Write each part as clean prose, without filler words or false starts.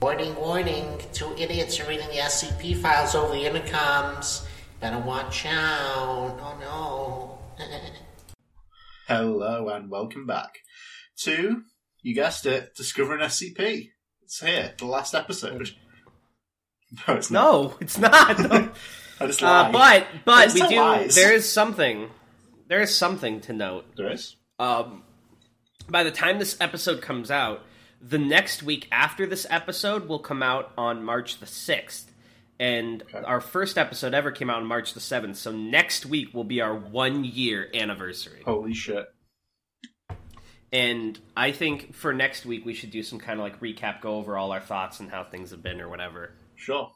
Warning, warning. Two idiots are reading the SCP files over the intercoms. Better watch out. Oh no. Hello and welcome back to, you guessed it, Discovering SCP. It's here, the last episode. No, it's not. No, it's not. No. I just lied. But we do. Lies. There is something. There is something to note. There is. By the time this episode comes out, the next week after this episode will come out on March the 6th. And our first episode ever came out on March the 7th. So next week will be our 1-year anniversary. Holy shit. And I think for next week we should do some kind of like recap, go over all our thoughts and how things have been or whatever. Sure.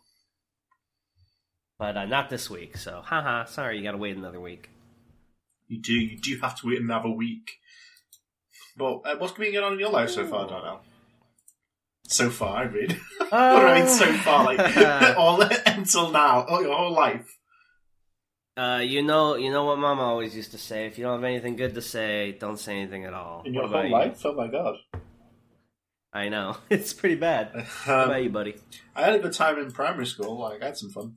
But not this week, so haha, sorry, you gotta wait another week. You do have to wait another week. But what's been going on in your life so far, Darnell? So far, I mean. What do I mean so far? Like, all until now, all your whole life. You know what Mama always used to say, if you don't have anything good to say, don't say anything at all. In your whole life? Oh my god. I know. It's pretty bad. How about you, buddy? I had a good time in primary school. Like, I had some fun.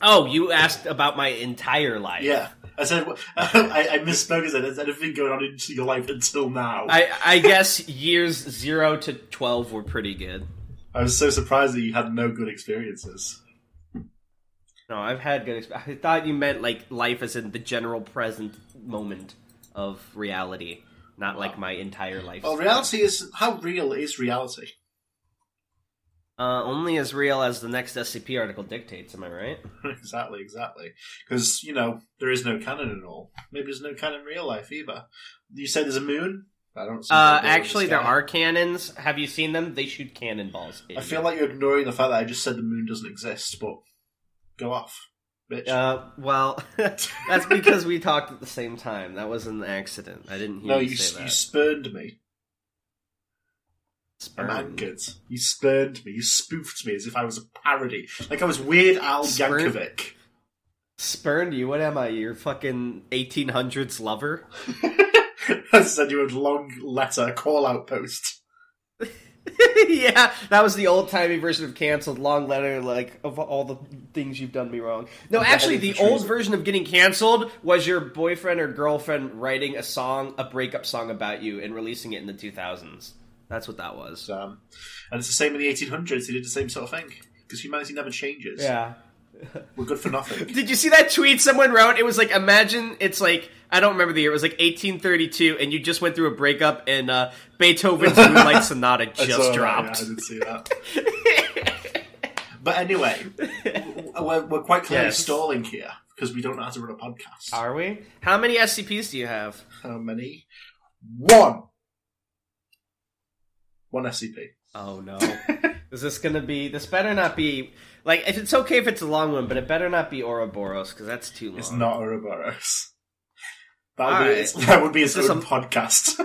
Oh, you asked about my entire life. Yeah. I said, I misspoke and said, has anything going on in your life until now? I guess years 0 to 12 were pretty good. I was so surprised that you had no good experiences. No, I've had good experiences. I thought you meant, like, life as in the general present moment of reality. Not like my entire life. Well, reality is... How real is reality? Only as real as the next SCP article dictates, am I right? Exactly. Because, you know, there is no canon at all. Maybe there's no canon in real life either. You said there's a moon? I don't see actually, there are cannons. Have you seen them? They shoot cannonballs. I feel like you're ignoring the fact that I just said the moon doesn't exist, but go off, bitch. Well, that's because we talked at the same time. That was an accident. I didn't hear you say that. No, you spurned me. Spurned? I'm angered. You spurned me. You spoofed me as if I was a parody. Like I was Weird Al Yankovic. Spurned you? What am I? Your fucking 1800s lover? I said you had long letter call-out post. Yeah, that was the old-timey version of cancelled, long letter, like, of all the things you've done me wrong. No, actually, the old version of getting cancelled was your boyfriend or girlfriend writing a breakup song about you, and releasing it in the 2000s. That's what that was. And it's the same in the 1800s, they did the same sort of thing. Because humanity never changes. Yeah. We're good for nothing. Did you see that tweet someone wrote? It was like, imagine it's like, I don't remember the year, it was like 1832, and you just went through a breakup, and Beethoven's Moonlight Sonata just dropped. Yeah, I didn't see that. But anyway, we're quite clearly stalling here, because we don't know how to run a podcast. Are we? How many SCPs do you have? How many? One SCP. Oh no. Is this gonna be... This better not be... Like, if it's okay if it's a long one, but it better not be Ouroboros, because that's too long. It's not Ouroboros. That would be its own podcast.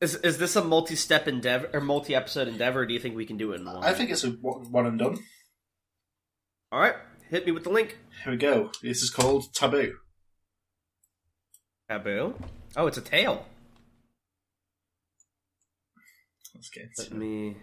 Is this a multi-step endeavor, or multi-episode endeavor, or do you think we can do it in one? I think it's a one and done. Alright, hit me with the link. Here we go. This is called Taboo. Taboo? Oh, it's a tale. Let's get it.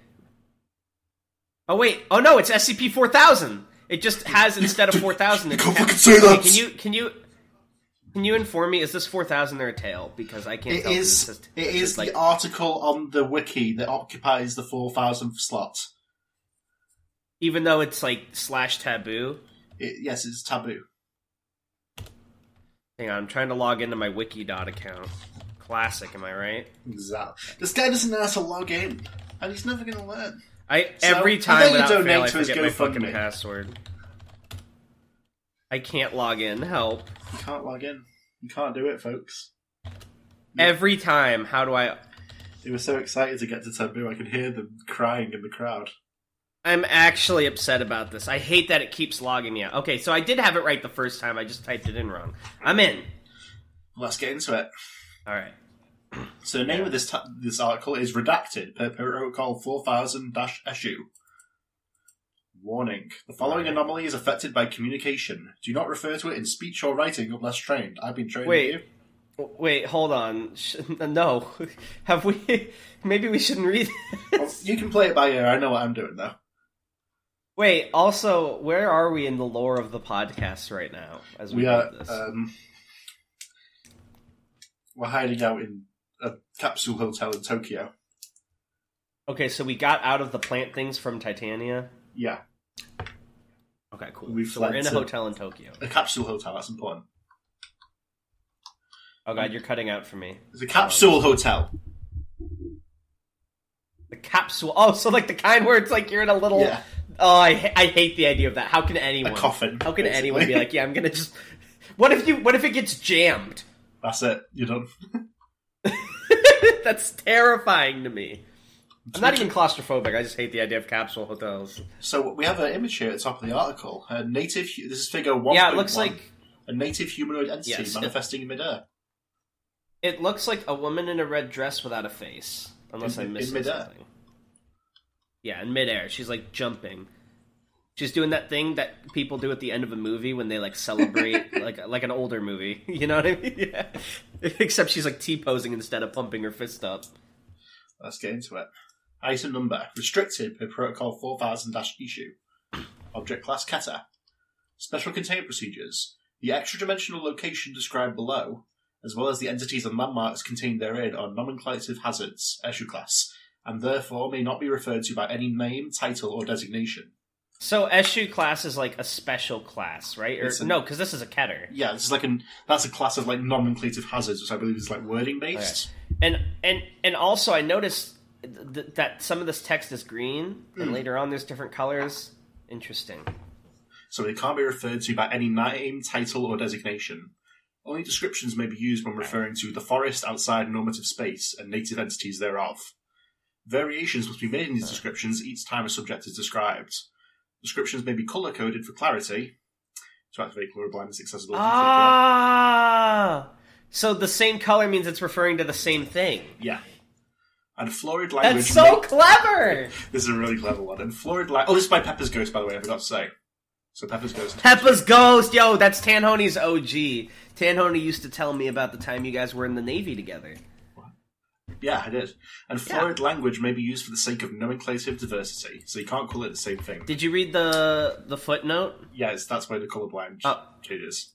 Oh, wait. Oh, no, it's SCP-4000. It just has, instead of 4000... You can't fucking say that! Can you inform me, is this 4000 or a tale? Because I can't tell. It is the article on the wiki that occupies the 4000th slot. Even though it's, like, /taboo? Yes, it's taboo. Hang on, I'm trying to log into my wiki.account. Classic, am I right? Exactly. This guy doesn't know how to log in, and he's never going to learn. Every time without fail, I forget my fucking password. I can't log in. Help. You can't log in. You can't do it, folks. Every time. How do I... They were so excited to get to Taboo. I could hear them crying in the crowd. I'm actually upset about this. I hate that it keeps logging me out. Okay, so I did have it right the first time. I just typed it in wrong. I'm in. Let's get into it. All right. So the name of this article is Redacted per Protocol 4000-SU. Warning. The following anomaly is affected by communication. Do not refer to it in speech or writing unless trained. I've been trained. Wait. Wait, hold on. No. Have we... Maybe we shouldn't read this. You can play it by ear. I know what I'm doing now. Wait, also, where are we in the lore of the podcast right now? As we are, this? We're hiding out in a capsule hotel in Tokyo. Okay, so we got out of the plant things from Titania? Yeah. Okay, cool. So we're in a hotel in Tokyo. A capsule hotel, that's important. Oh god, you're cutting out for me. It's a capsule hotel. The capsule... Oh, so like the kind where it's like you're in a little... Yeah. Oh, I hate the idea of that. How can anyone... A coffin. How can basically. Anyone be like, yeah, I'm gonna just... What if it gets jammed? That's it. You're done. That's terrifying to me. I'm not even claustrophobic. I just hate the idea of capsule hotels. So we have an image here at the top of the article. A native... This is figure 1.1. Yeah, it looks like... A native humanoid entity manifesting in midair. It looks like a woman in a red dress without a face. Unless I missed something. Yeah, in midair. She's, like, jumping. She's doing that thing that people do at the end of a movie when they, like, celebrate, like an older movie. You know what I mean? Yeah. Except she's, like, T-posing instead of pumping her fist up. Let's get into it. Item number. Restricted by Protocol 4000-ESU. Object class Keta. Special containment procedures. The extra-dimensional location described below, as well as the entities and landmarks contained therein, are nomenclative hazards, SU class, and therefore may not be referred to by any name, title, or designation. So SU class is like a special class, right? Or, no, because this is a Keter. Yeah, this is like that's a class of like nomenclative hazards, which I believe is like wording based. Okay. And also I noticed that some of this text is green, and later on there's different colors. Interesting. So they can't be referred to by any name, title, or designation. Only descriptions may be used when referring to the forest outside normative space and native entities thereof. Variations must be made in these descriptions each time a subject is described. Descriptions may be colour-coded for clarity to activate colour blindness, accessibility. Ah! So the same colour means it's referring to the same thing. Yeah. And florid language... That's so clever! This is a really clever one. And florid language... Oh, this is by Peppers Ghost, by the way, I forgot to say. So Peppers Ghost. Peppers Ghost! Yo, that's Tanhoney's OG. Tanhoney used to tell me about the time you guys were in the Navy together. What? Yeah, I did. And florid language may be used for the sake of nomenclative diversity, so you can't call it the same thing. Did you read the footnote? Yes, that's where the colorblind changes.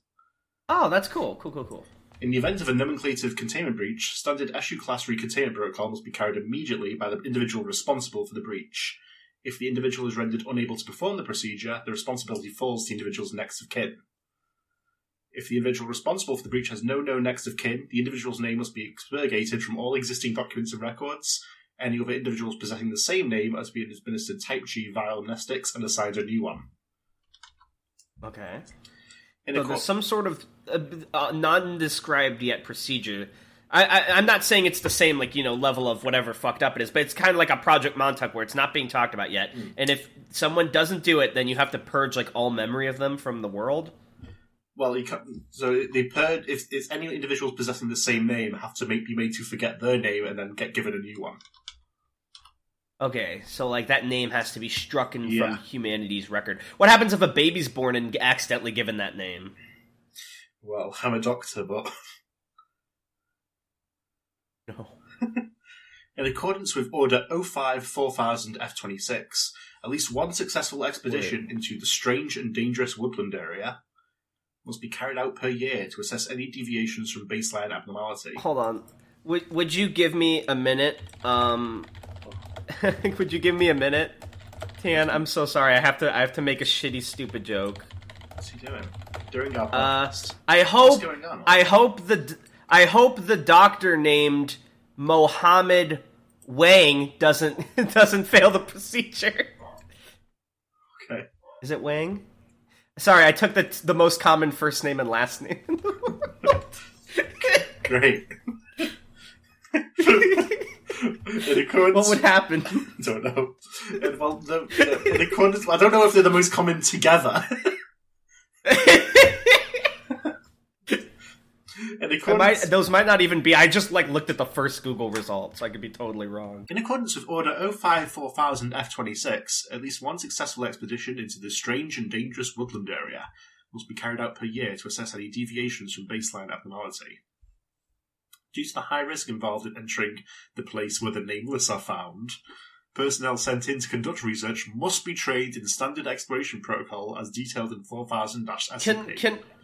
Oh, that's cool. Cool. In the event of a nomenclative containment breach, standard SU class recontainment protocol must be carried immediately by the individual responsible for the breach. If the individual is rendered unable to perform the procedure, the responsibility falls to the individual's next of kin. If the individual responsible for the breach has no known next of kin, the individual's name must be expurgated from all existing documents and records. Any other individuals possessing the same name are to be administered Type G viral amnestics and assigned a new one. Okay. So there's some sort of non-described yet procedure... I'm not saying it's the same, like, you know, level of whatever fucked up it is, but it's kind of like a Project Montauk where it's not being talked about yet. Mm. And if someone doesn't do it, then you have to purge, like, all memory of them from the world? Well, you can, so they purge... If any individuals possessing the same name have to be made to forget their name and then get given a new one. Okay, so, like, that name has to be struck from humanity's record. What happens if a baby's born and accidentally given that name? Well, I'm a doctor, but... No. In accordance with Order O5-4000-F26, at least one successful expedition into the strange and dangerous woodland area must be carried out per year to assess any deviations from baseline abnormality. Hold on. Would you give me a minute? Would you give me a minute? Tan, I'm so sorry. I have to make a shitty, stupid joke. What's he doing? During our podcast. What's going on? I hope the doctor named Mohammed Wang doesn't fail the procedure. Okay. Is it Wang? Sorry, I took the most common first name and last name in the world. Great. What would happen? I don't know. I don't know if they're the most common together. Those might not even be... I just, like, looked at the first Google results. I could be totally wrong. In accordance with Order 05-4000-F26, at least one successful expedition into the strange and dangerous woodland area must be carried out per year to assess any deviations from baseline abnormality. Due to the high risk involved in entering the place where the Nameless are found, personnel sent in to conduct research must be trained in standard exploration protocol as detailed in 4000-SAP.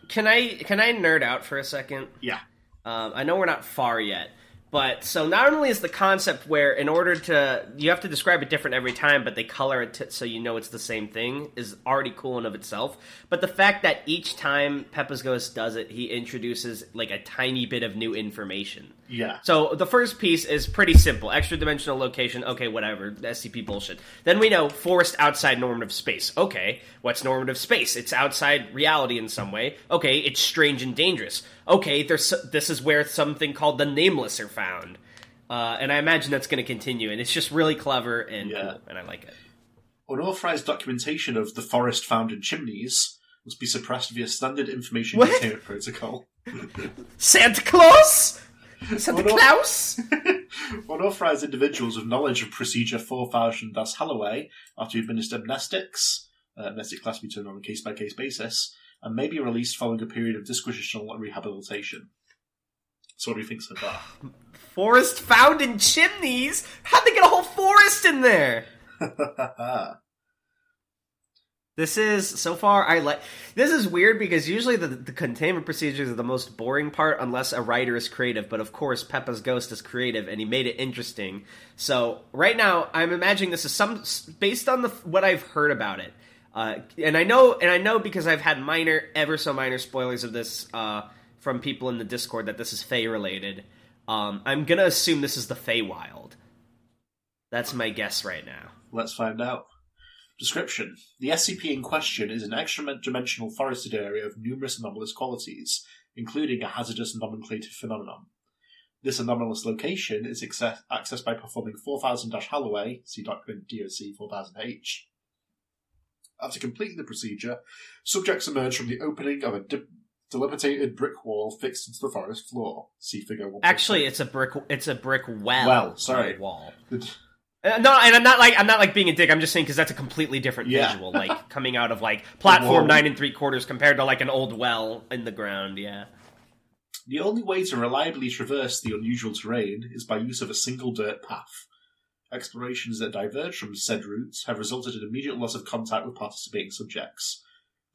Can I nerd out for a second? Yeah. I know we're not far yet, but so not only is the concept where in order to, you have to describe it different every time, but they color it so you know it's the same thing is already cool in of itself. But the fact that each time Peppers Ghost does it, he introduces like a tiny bit of new information. Yeah. So the first piece is pretty simple. Extra dimensional location. Okay, whatever. SCP bullshit. Then we know forced outside normative space. Okay. What's normative space? It's outside reality in some way. Okay. It's strange and dangerous. Okay. This is where something called the Nameless are found. And I imagine that's going to continue. And it's just really clever and cool, and I like it. Unauthorized documentation of the forest found in chimneys must be suppressed via standard information containment protocol. Santa Claus? Santa Claus? Unauthorized individuals with knowledge of Procedure 4000-Halloway are to administer amnestics. Amnestic class be turned on a case-by-case basis, and may be released following a period of disquisitional and rehabilitation. So what do you think so far? Forest found in chimneys? How'd they get a whole forest in there? This is, so far, this is weird because usually the containment procedures are the most boring part unless a writer is creative, but of course Peppers Ghost is creative and he made it interesting. So, right now, I'm imagining this is based on what I've heard about it. And I know because I've had ever so minor spoilers of this from people in the Discord that this is Fey related. I'm gonna assume this is the Feywild. That's my guess right now. Let's find out. Description. The SCP in question is an extra-dimensional forested area of numerous anomalous qualities, including a hazardous nomenclative phenomenon. This anomalous location is accessed by performing 4000-Halloway, see document DOC 4000-H. After completing the procedure, subjects emerge from the opening of a dilapidated brick wall fixed into the forest floor, see figure 1. Actually, it's a brick well. Wall. No, and I'm not like being a dick. I'm just saying because that's a completely different visual, like coming out of like platform 9 3/4 compared to like an old well in the ground. Yeah. The only way to reliably traverse the unusual terrain is by use of a single dirt path. Explorations that diverge from said routes have resulted in immediate loss of contact with participating subjects.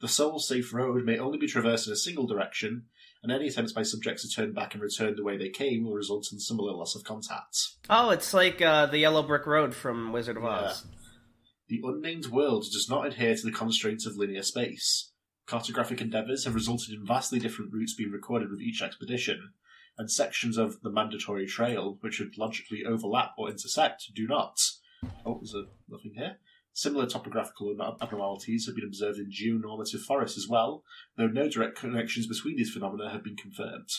The sole safe road may only be traversed in a single direction, and any attempts by subjects to turn back and return the way they came will result in similar loss of contact. Oh, it's like the Yellow Brick Road from Wizard of Oz. The unnamed world does not adhere to the constraints of linear space. Cartographic endeavours have resulted in vastly different routes being recorded with each expedition, and sections of the mandatory trail, which would logically overlap or intersect, do not. Oh, there's nothing here. Similar topographical abnormalities have been observed in geonormative forests as well, though no direct connections between these phenomena have been confirmed.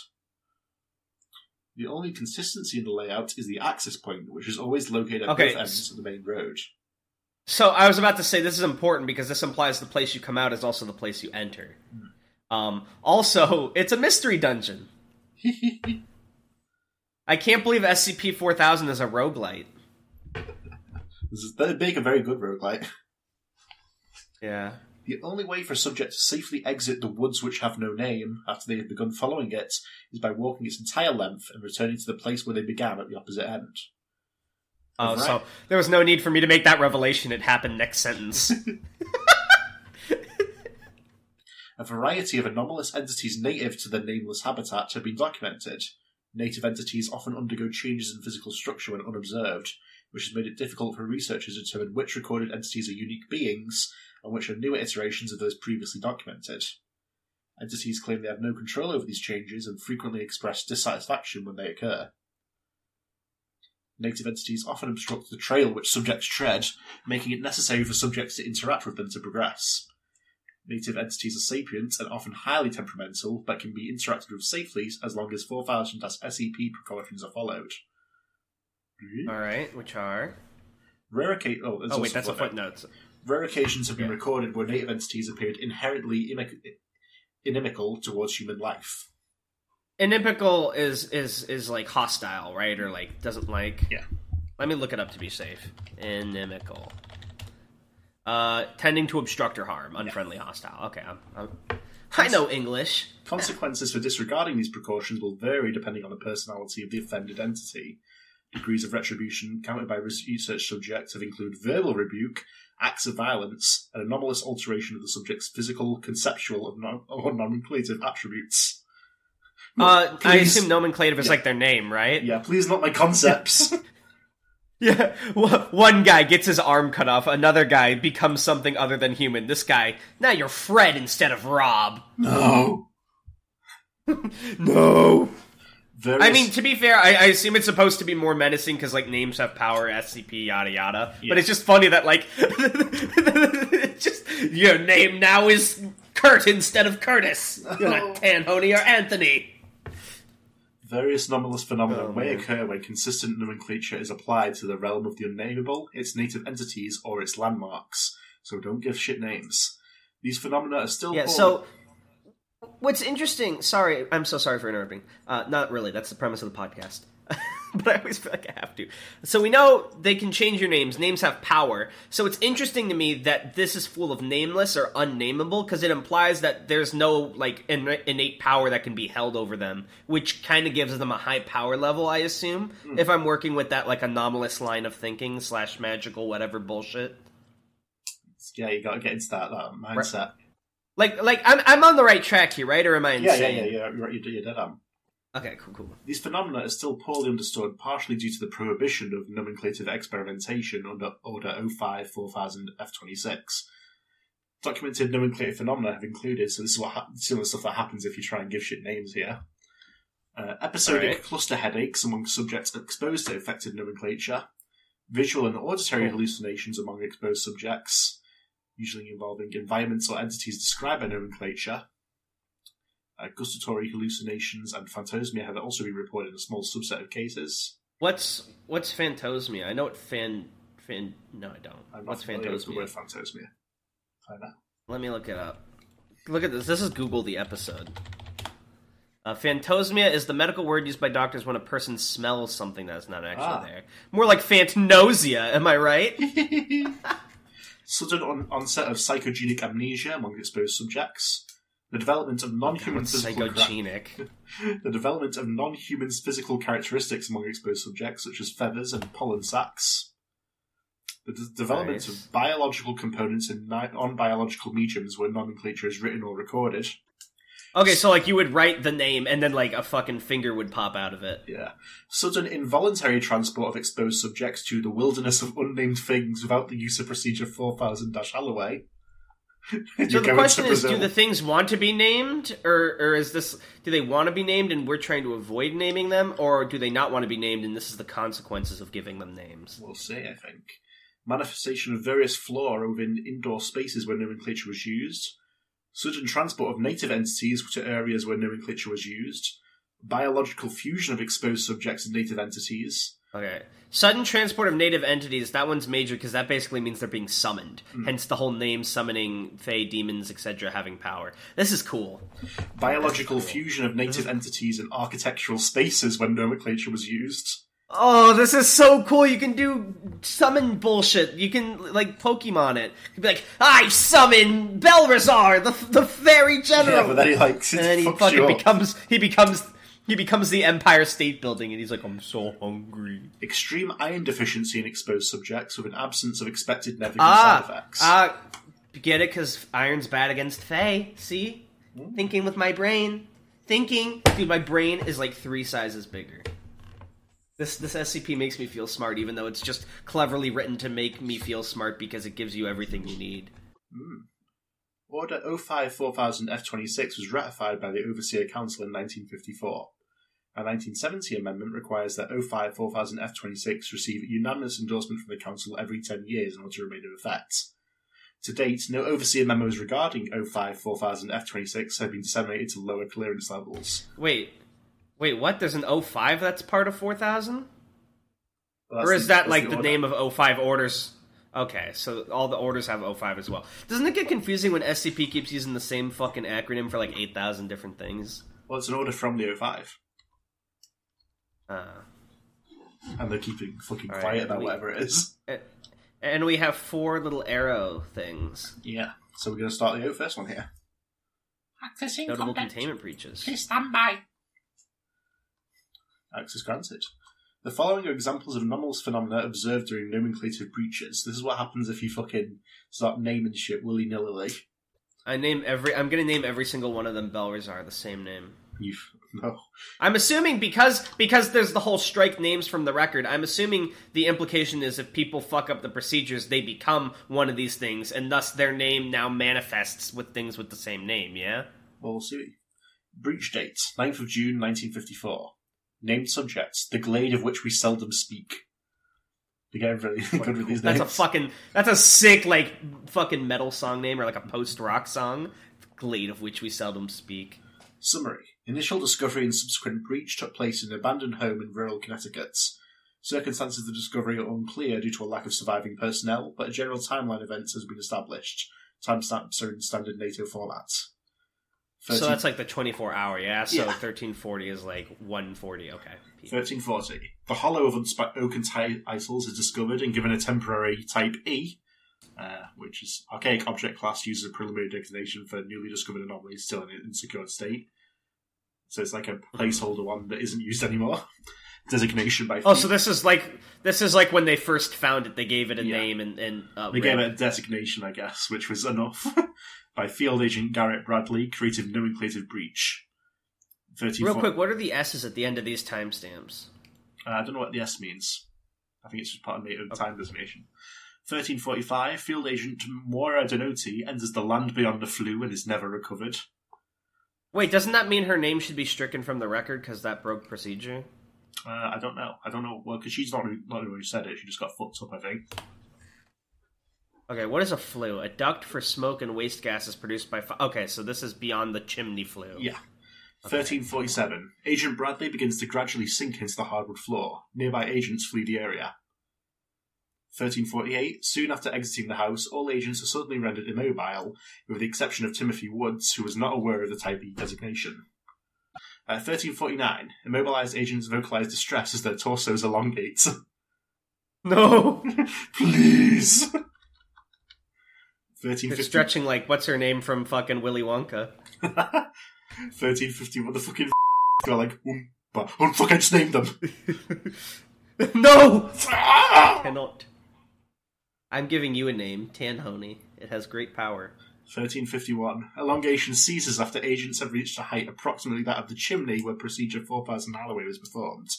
The only consistency in the layout is the access point, which is always located at both ends of the main road. So I was about to say this is important because this implies the place you come out is also the place you enter. Also, it's a mystery dungeon. I can't believe SCP-4000 is a roguelite. That'd make a very good roguelite. Yeah. The only way for a subject to safely exit the woods which have no name after they have begun following it is by walking its entire length and returning to the place where they began at the opposite end. Oh, right. So there was no need for me to make that revelation. It happened next sentence. A variety of anomalous entities native to the Nameless habitat have been documented. Native entities often undergo changes in physical structure when unobserved, which has made it difficult for researchers to determine which recorded entities are unique beings and which are newer iterations of those previously documented. Entities claim they have no control over these changes and frequently express dissatisfaction when they occur. Native entities often obstruct the trail which subjects tread, making it necessary for subjects to interact with them to progress. Native entities are sapient and often highly temperamental, but can be interacted with safely as long as 4000-SCP precautions are followed. All right, which are that's a footnote. Rare occasions have been recorded where native entities appeared inherently inimical towards human life. Inimical is like hostile, right? Or like doesn't like. Yeah. Let me look it up to be safe. Inimical. Tending to obstruct or harm, unfriendly, hostile. Okay, I'm I know English. Consequences for disregarding these precautions will vary depending on the personality of the offended entity. Degrees of retribution counted by research subjects have included verbal rebuke, acts of violence, and anomalous alteration of the subject's physical, conceptual, or nomenclative attributes. I assume nomenclative is like their name, right? Yeah, please not my concepts. Yeah, one guy gets his arm cut off, another guy becomes something other than human. This guy, now you're Fred instead of Rob. No. No. Various... I mean, to be fair, I assume it's supposed to be more menacing because, like, names have power, SCP, yada yada. Yeah. But it's just funny that, like, just your name now is Kurt instead of Curtis. You're not Tanhoney or Anthony. Various anomalous phenomena may occur when consistent nomenclature is applied to the realm of the unnameable, its native entities, or its landmarks. So don't give shit names. These phenomena are still... Yeah, so... What's interesting... Sorry, I'm so sorry for interrupting. Not really, that's the premise of the podcast. But I always feel like I have to. So we know they can change your names. Names have power. So it's interesting to me that this is full of nameless or unnameable, because it implies that there's no, like, innate power that can be held over them, which kind of gives them a high power level, I assume, if I'm working with that, like, anomalous line of thinking / magical whatever bullshit. Yeah, you gotta get into that mindset. Right. Like I'm on the right track here, right? Or am I insane? Yeah. You're dead on. Okay, cool. These phenomena are still poorly understood, partially due to the prohibition of nomenclative experimentation under Order O5-4000-F26. Documented nomenclative phenomena have included, so this is what some of the stuff that happens if you try and give shit names here. Episodic cluster headaches among subjects exposed to affected nomenclature. Visual and auditory hallucinations among exposed subjects, usually involving environments or entities described by nomenclature. Gustatory hallucinations and phantosmia have also been reported in a small subset of cases. What's phantosmia? I know what No, I don't. What's phantosmia? The word phantosmia. I know. Let me look it up. Look at this. This is Google the episode. Phantosmia is the medical word used by doctors when a person smells something that's not actually there. More like phantnosia, am I right? Sudden onset of psychogenic amnesia among exposed subjects. The development of non-human physical the development of non-human physical characteristics among exposed subjects, such as feathers and pollen sacs. The development of biological components in non-biological mediums where nomenclature is written or recorded. Okay, so like you would write the name and then like a fucking finger would pop out of it. Yeah. Sudden involuntary transport of exposed subjects to the wilderness of unnamed things without the use of Procedure 4000-Halloway. So the question is, do the things want to be named, or is this, do they want to be named and we're trying to avoid naming them, or do they not want to be named and this is the consequences of giving them names? We'll see, I think. Manifestation of various flora within indoor spaces where nomenclature was used. Sudden transport of native entities to areas where nomenclature was used. Biological fusion of exposed subjects and native entities. Okay. Sudden transport of native entities, that one's major because that basically means they're being summoned. Hence the whole name summoning, fae, demons, etc. having power. This is cool. Biological fusion of native entities in architectural spaces when nomenclature was used. Oh, this is so cool. You can do summon bullshit. You can, like, Pokemon it. You can be like, I summon Belrazar, the fairy general. Yeah, but then he, like, and then he fucking becomes the Empire State Building, and he's like, I'm so hungry. Extreme iron deficiency in exposed subjects with an absence of expected negative side effects. Get it? Because iron's bad against Fae. See? Thinking with my brain. Dude, my brain is like 3 sizes bigger. This SCP makes me feel smart, even though it's just cleverly written to make me feel smart because it gives you everything you need. Order 05-4000-F26 was ratified by the Overseer Council in 1954. A 1970 amendment requires that 05-4000-F26 receive a unanimous endorsement from the Council every 10 years in order to remain in effect. To date, no Overseer memos regarding 05-4000-F26 have been disseminated to lower clearance levels. Wait, what? There's an 05 that's part of 4000? Well, or is that like the name of 05 orders? Okay, so all the orders have 05 as well. Doesn't it get confusing when SCP keeps using the same fucking acronym for like 8,000 different things? Well, it's an order from the 05. And they're keeping fucking quiet about whatever it is. And we have 4 little arrow things. Yeah, so we're going to start the first one here. Accessing notable containment breaches. Please stand by. Access granted. The following are examples of anomalous phenomena observed during nomenclative breaches. This is what happens if you fucking start naming shit willy-nilly. I'm gonna name every single one of them Belrizar, the same name. No. I'm assuming because there's the whole strike names from the record, I'm assuming the implication is if people fuck up the procedures, they become one of these things, and thus their name now manifests with things with the same name, yeah? Well, we'll see. Breach date, 9th of June, 1954. Named subjects, the glade of which we seldom speak. They get really good with these names. That's a sick, fucking metal song name, or, a post-rock song. The glade of which we seldom speak. Summary. Initial discovery and subsequent breach took place in an abandoned home in rural Connecticut. Circumstances of the discovery are unclear due to a lack of surviving personnel, but a general timeline event has been established. Timestamps are in standard NATO format. So that's the 24-hour, yeah? So 1340 is 140, okay. 1340. The hollow of oaken titles is discovered and given a temporary type E, which is archaic object class, uses a preliminary designation for newly discovered anomalies still in an insecure state. So it's like a placeholder one that isn't used anymore. Designation by... Oh, so this is when they first found it, they gave it a name and they gave it a designation, I guess, which was enough. By Field Agent Garrett Bradley, creative nomenclative breach. Real quick, what are the S's at the end of these timestamps? I don't know what the S means. I think it's just part of native time designation. 1345, Field Agent Moira Donati enters the land beyond the flu and is never recovered. Wait, doesn't that mean her name should be stricken from the record because that broke procedure? I don't know. Well, because she's not who said it. She just got fucked up, I think. Okay, what is a flue? A duct for smoke and waste gases produced by... Okay, so this is beyond the chimney flue. Yeah. Okay. 1347. Agent Bradley begins to gradually sink into the hardwood floor. Nearby agents flee the area. 1348. Soon after exiting the house, all agents are suddenly rendered immobile, with the exception of Timothy Woods, who was not aware of the Type E designation. 1349. Immobilized agents vocalize distress as their torsos elongate. No! Please! 1350. They're stretching what's her name from fucking Willy Wonka? 1350. What the fucking they're oh fuck, I just named them! No! I cannot. I'm giving you a name, Tanhoney. It has great power. 1351. Elongation ceases after agents have reached a height approximately that of the chimney where Procedure 4000-Halloway was performed.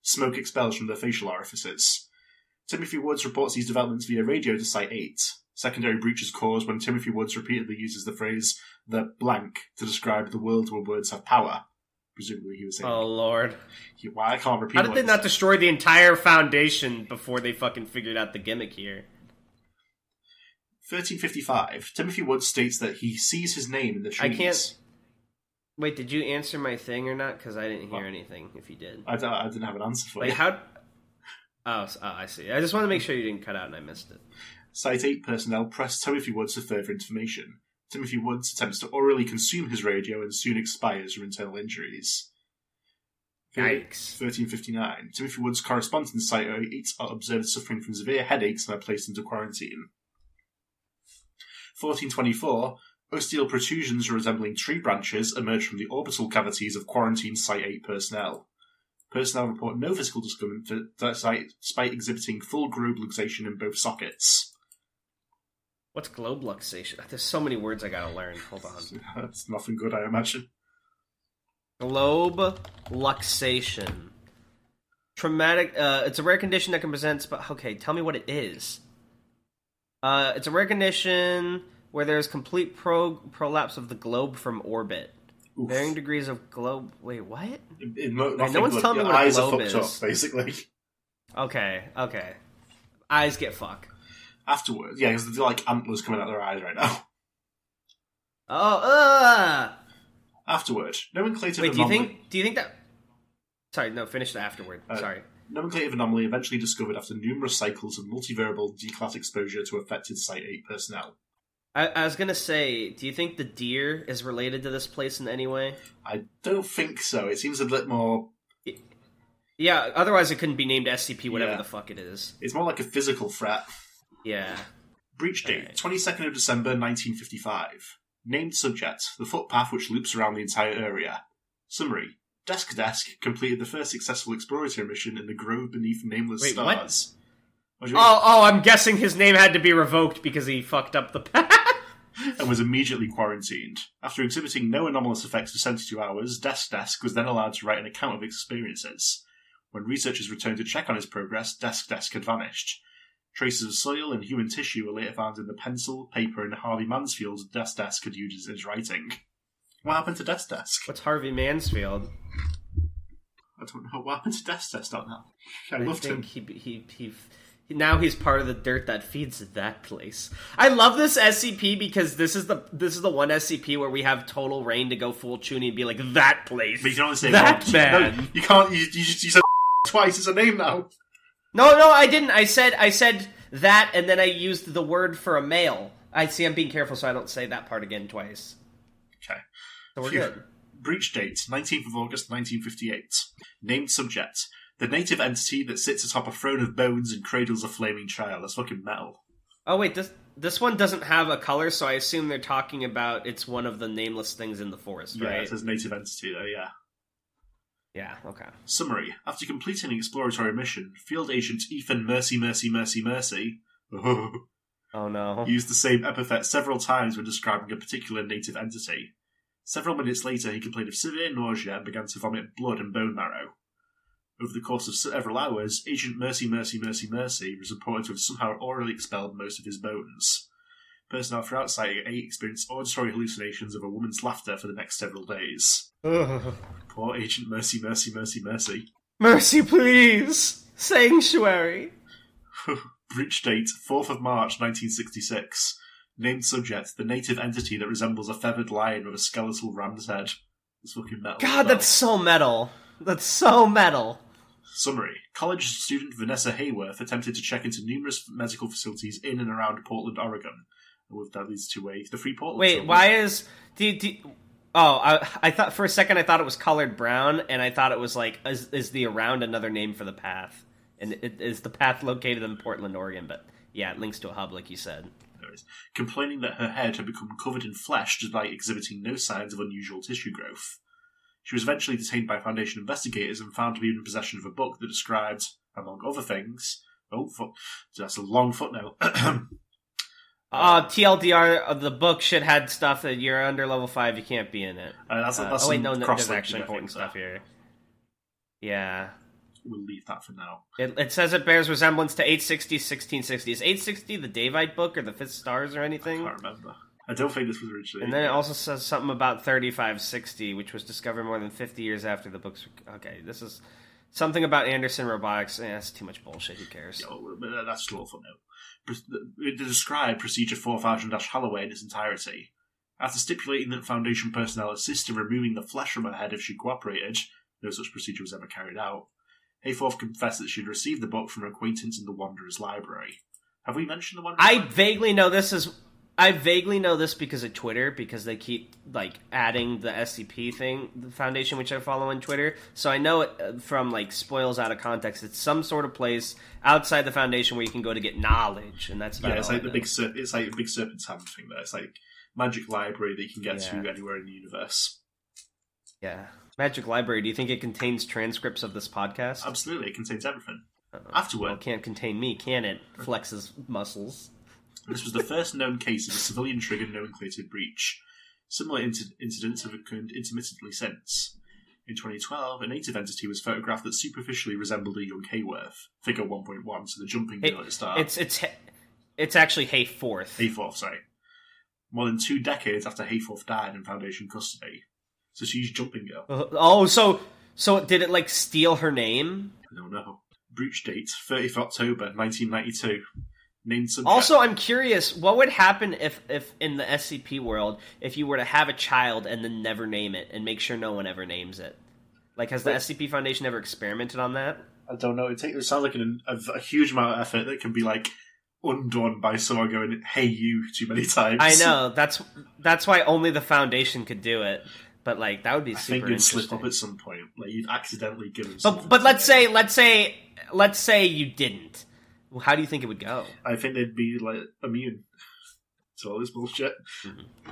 Smoke expels from their facial orifices. Timothy Woods reports these developments via radio to Site 8. Secondary breach is caused when Timothy Woods repeatedly uses the phrase, the blank, to describe the world where words have power. Presumably he was saying... Oh, Lord. Why I can't repeat... How did they not destroy the entire foundation before they fucking figured out the gimmick here? 1355. Timothy Woods states that he sees his name in the trees. I can't... Wait, did you answer my thing or not? Because I didn't hear anything, if you did. I didn't have an answer for you. How... Oh, I see. I just want to make sure you didn't cut out and I missed it. Site 8 personnel press Timothy Woods for further information. Timothy Woods attempts to orally consume his radio and soon expires from internal injuries. Yikes. 1359. Timothy Woods' correspondents in Site 8 are observed suffering from severe headaches and are placed into quarantine. 1424. Osteal protrusions resembling tree branches emerge from the orbital cavities of quarantined Site 8 personnel. Personnel report no physical discomfort for that site, despite exhibiting full globe luxation in both sockets. What's globe luxation? There's so many words I gotta learn. Hold on. That's nothing good, I imagine. Globe luxation. Traumatic... it's a rare condition that can present... Okay, tell me what it is. It's a rare condition where there's complete prolapse of the globe from orbit. Oof. Varying degrees of globe... Wait, what? No one's telling me what a globe is. Eyes are fucked up, basically. Okay. Eyes get fucked. Afterwards, yeah, because they're like antlers coming out of their eyes right now. Oh, Afterward, nomenclative anomaly... Wait, do you think that... Sorry, no, finish the afterward. Sorry. Nomenclative anomaly eventually discovered after numerous cycles of multivariable D-class exposure to affected Site 8 personnel. I was going to say, do you think the deer is related to this place in any way? I don't think so. It seems a bit more... Yeah, otherwise it couldn't be named SCP whatever the fuck it is. It's more like a physical threat. Yeah. Breach date, 22nd of December, 1955. Named subject, the footpath which loops around the entire area. Summary. Desk Desk completed the first successful exploratory mission in the grove beneath nameless stars. What? Oh, I'm guessing his name had to be revoked because he fucked up the path. And was immediately quarantined. After exhibiting no anomalous effects for 72 hours, Desk Desk was then allowed to write an account of its experiences. When researchers returned to check on his progress, Desk Desk had vanished. Traces of soil and human tissue were later found in the pencil, paper, and Harvey Mansfield Desk Desk had used as his writing. What happened to Desk Desk? What's Harvey Mansfield? I don't know. What happened to Desk Desk on that? I loved him. Now he's part of the dirt that feeds that place. I love this SCP because this is the one SCP where we have total reign to go full Chuny and be like, that place. But you can only say that one. Man. No, you can't. You said twice. It's a name now. No, I didn't. I said that, and then I used the word for a male. I see. I'm being careful so I don't say that part again twice. Okay. So we're good. Breach date, 19th of August, 1958. Named subject. The native entity that sits atop a throne of bones and cradles a flaming child. That's fucking metal. Oh, wait, this one doesn't have a color, so I assume they're talking about it's one of the nameless things in the forest, right? Yeah, it says native entity, though, yeah. Yeah, okay. Summary. After completing an exploratory mission, Field Agent Ethan Mercy... Oh, no. Used the same epithet several times when describing a particular native entity. Several minutes later, he complained of severe nausea and began to vomit blood and bone marrow. Over the course of several hours, Agent Mercy was reported to have somehow orally expelled most of his bones. Personnel throughout Site 8 experienced auditory hallucinations of a woman's laughter for the next several days. Ugh. Poor Agent Mercy. Mercy, please! Sanctuary! Breach date, 4th of March, 1966. Named subject, the native entity that resembles a feathered lion with a skeletal ram's head. It's fucking metal. God, that's so metal. That's so metal. Summary. College student Vanessa Hayworth attempted to check into numerous medical facilities in and around Portland, Oregon. That leads to the Free Portland. Wait, zone. Why is... I thought for a second I thought it was colored brown, and I thought it was like, is the around another name for the path? And is the path located in Portland, Oregon? But yeah, it links to a hub, like you said. There is. Complaining that her head had become covered in flesh despite exhibiting no signs of unusual tissue growth. She was eventually detained by Foundation investigators and found to be in possession of a book that described, among other things... Oh, that's a long footnote. TLDR of the book shit had stuff that you're under level 5, you can't be in it. There's actually important stuff here. Yeah. We'll leave that for now. It says it bears resemblance to 860, 1660. Is 860 the Davite book or the Fifth Stars or anything? I can't remember. I don't think this was originally... And then it also says something about 3560, which was discovered more than 50 years after the books... Okay, this is something about Anderson Robotics. That's too much bullshit, who cares? Yeah, that's a lawful note. It described Procedure 4000-Halloway in its entirety. After stipulating that Foundation personnel assist in removing the flesh from her head if she cooperated, no such procedure was ever carried out, Hayforth confessed that she had received the book from an acquaintance in the Wanderers Library. Have we mentioned the Wanderers Library? I vaguely know this because of Twitter, because they keep, adding the SCP thing, the Foundation, which I follow on Twitter. So I know it from, spoils out of context. It's some sort of place outside the Foundation where you can go to get knowledge, and that's about all. It's like the Big Serpent's Hand thing there. It's like Magic Library that you can get to anywhere in the universe. Yeah. Magic Library, do you think it contains transcripts of this podcast? Absolutely, it contains everything. Afterward... Well, it can't contain me, can it? Flexes muscles. This was the first known case of a civilian-triggered nomenclature breach. Similar incidents have occurred intermittently since. In 2012, a native entity was photographed that superficially resembled a young Hayworth, figure 1.1, so the jumping girl at the start. It's actually Hayforth. Hayforth, sorry. More than 2 decades after Hayforth died in Foundation custody. So she's jumping girl. So did it, steal her name? I don't know. Breach date, 30th October, 1992. Also, I'm curious, what would happen if in the SCP world, if you were to have a child and then never name it and make sure no one ever names it? Has the SCP Foundation ever experimented on that? I don't know. It sounds like a huge amount of effort that can be, undone by someone going, hey, you, too many times. I know. That's why only the Foundation could do it. But, that would be super interesting. I think you'd slip up at some point. You'd accidentally give them something. But let's say you didn't. Well, how do you think it would go? I think they'd be, immune to all this bullshit. Mm-hmm.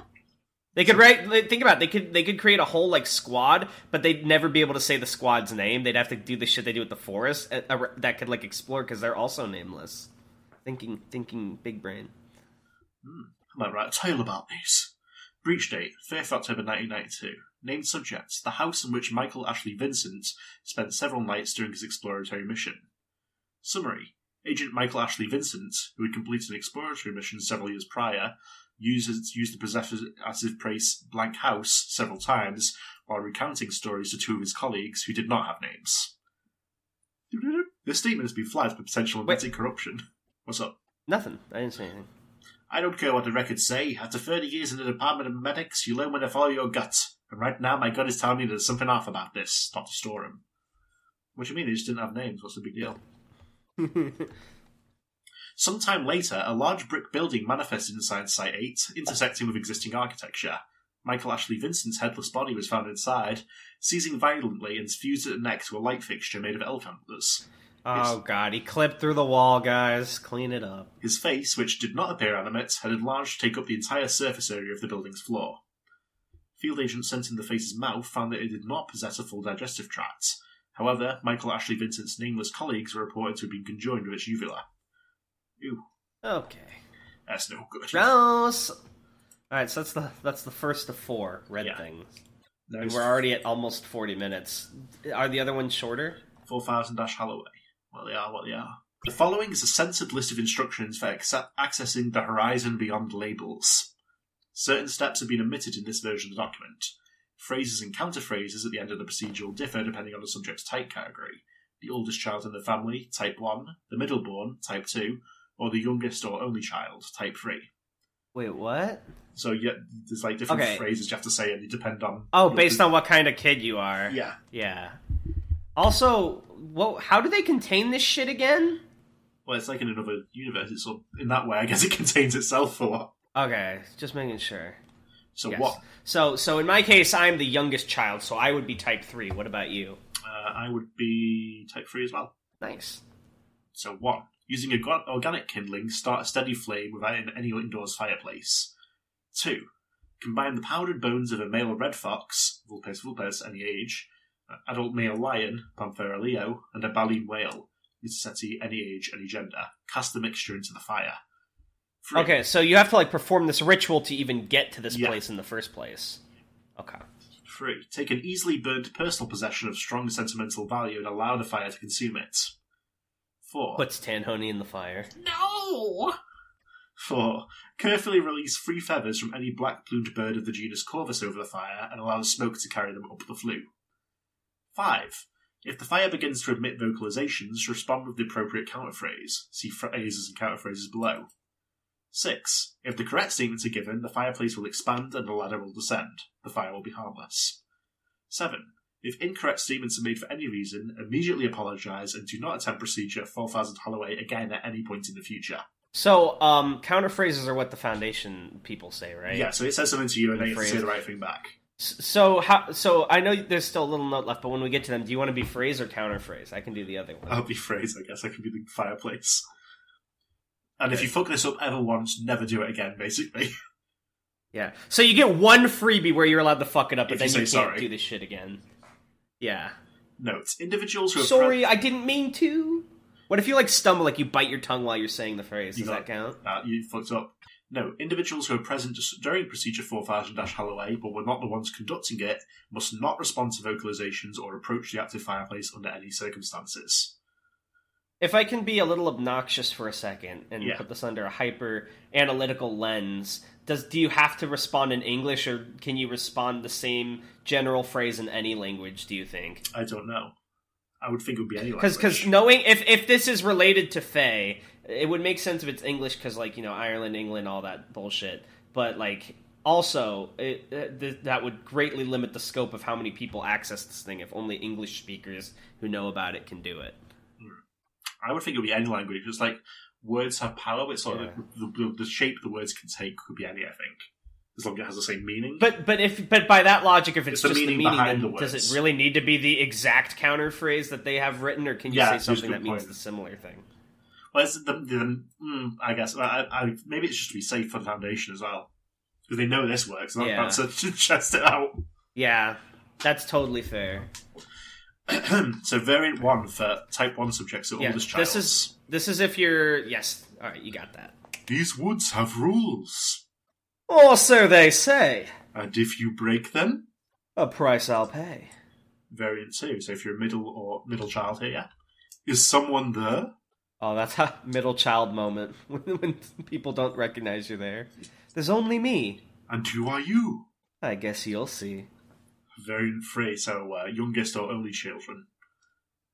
They could write. Think about it. They could create a whole like squad, but they'd never be able to say the squad's name. They'd have to do the shit they do with the forest that could like explore because they're also nameless. Thinking, big brain. I might write a tale about these. Breach date: 5th October 1992. Named subject: the house in which Michael Ashley Vincent spent several nights during his exploratory mission. Summary: Agent Michael Ashley Vincent, who had completed an exploratory mission several years prior, used the possessive praise blank house several times while recounting stories to two of his colleagues who did not have names. This statement has been flagged for potential embedded corruption. What's up? Nothing. I didn't say anything. I don't care what the records say. After 30 years in the Department of Medics, you learn when to follow your gut. And right now my gut is telling me there's something off about this. Not to store him. What do you mean? They just didn't have names. What's the big deal? Sometime later, a large brick building manifested inside Site 8, intersecting with existing architecture. Michael Ashley Vincent's headless body was found inside, seizing violently and fused at the neck to a light fixture made of elk antlers. Oh god, he clipped through the wall, guys. Clean it up. His face, which did not appear animate, had enlarged to take up the entire surface area of the building's floor. Field agents sent in the face's mouth found that it did not possess a full digestive tract. However, Michael Ashley Vincent's nameless colleagues were reported to have been conjoined with its uvula. Ew. Okay. That's no good. Gross! Alright, so that's the first of four red things. There's we're already at almost 40 minutes. Are the other ones shorter? 4000-Halloway. Well, they are what they are. The following is a censored list of instructions for accessing the horizon beyond labels. Certain steps have been omitted in this version of the document. Phrases and counterphrases at the end of the procedure will differ depending on the subject's type category. The oldest child in the family, type 1, the middleborn, type 2, or the youngest or only child, type 3. Wait, what? So yeah, there's like different phrases you have to say, and they depend on... Oh, based on what kind of kid you are. Yeah. Yeah. Also, how do they contain this shit again? Well, it's like in another universe. It's sort of, in that way, I guess it contains itself a lot. Okay, just making sure. So yes. What? So in my case, I'm the youngest child, so I would be type 3. What about you? I would be type 3 as well. Nice. So 1. Using organic kindling, start a steady flame without any indoors fireplace. 2. Combine the powdered bones of a male red fox, vulpes vulpes, any age, adult male lion, Panthera leo, and a baleen whale, Utseti, any age, any gender. Cast the mixture into the fire. 3. Okay, so you have to like perform this ritual to even get to this place in the first place. Okay. 3. Take an easily burned personal possession of strong sentimental value and allow the fire to consume it. 4. Puts Tanhoney in the fire. No! 4. Carefully release three feathers from any black-plumed bird of the genus Corvus over the fire and allow the smoke to carry them up the flue. 5. If the fire begins to emit vocalizations, respond with the appropriate counterphrase. See phrases and counterphrases below. 6. If the correct statements are given, the fireplace will expand and the ladder will descend. The fire will be harmless. 7. If incorrect statements are made for any reason, immediately apologise and do not attempt procedure 4000-Halloway again at any point in the future. So, counterphrases are what the Foundation people say, right? Yeah, so it says something to you and they say the right thing back. So I know there's still a little note left, but when we get to them, do you want to be phrase or counterphrase? I can do the other one. I'll be phrase, I guess. I can be the fireplace. And if you fuck this up ever once, never do it again, basically. Yeah. So you get one freebie where you're allowed to fuck it up, but then you can't do this shit again. Yeah. Notes. Individuals who are... Sorry, I didn't mean to. What if you, like, stumble, like you bite your tongue while you're saying the phrase? Does that count? You fucked up. No. Individuals who are present during Procedure 4000-Halloway, but were not the ones conducting it, must not respond to vocalizations or approach the active fireplace under any circumstances. If I can be a little obnoxious for a second and put this under a hyper-analytical lens... Do you have to respond in English, or can you respond the same general phrase in any language, do you think? I don't know. I would think it would be any language. Because knowing, if this is related to Fae, it would make sense if it's English, because, like, you know, Ireland, England, all that bullshit. But, like, also, that would greatly limit the scope of how many people access this thing if only English speakers who know about it can do it. I would think it would be any language. It's like... Words have power, but sort of the shape the words can take could be any, I think, as long as it has the same meaning. But by that logic, if it's just the meaning behind the words, does it really need to be the exact counter phrase that they have written, or can you say something that means the similar thing? Well, it's I guess maybe it's just to be safe for the Foundation as well. Because they know this works. I'm about to test it out. Yeah, that's totally fair. So variant 1 for type 1 subjects are oldest child. This is if you're... Yes, alright, you got that. These woods have rules. Or so they say. And if you break them... A price I'll pay. Variant 2, so if you're a middle child here, yeah. Is someone there? Oh, that's a middle child moment. When people don't recognize you there. There's only me. And who are you? I guess you'll see. Variant 3, so youngest or only children.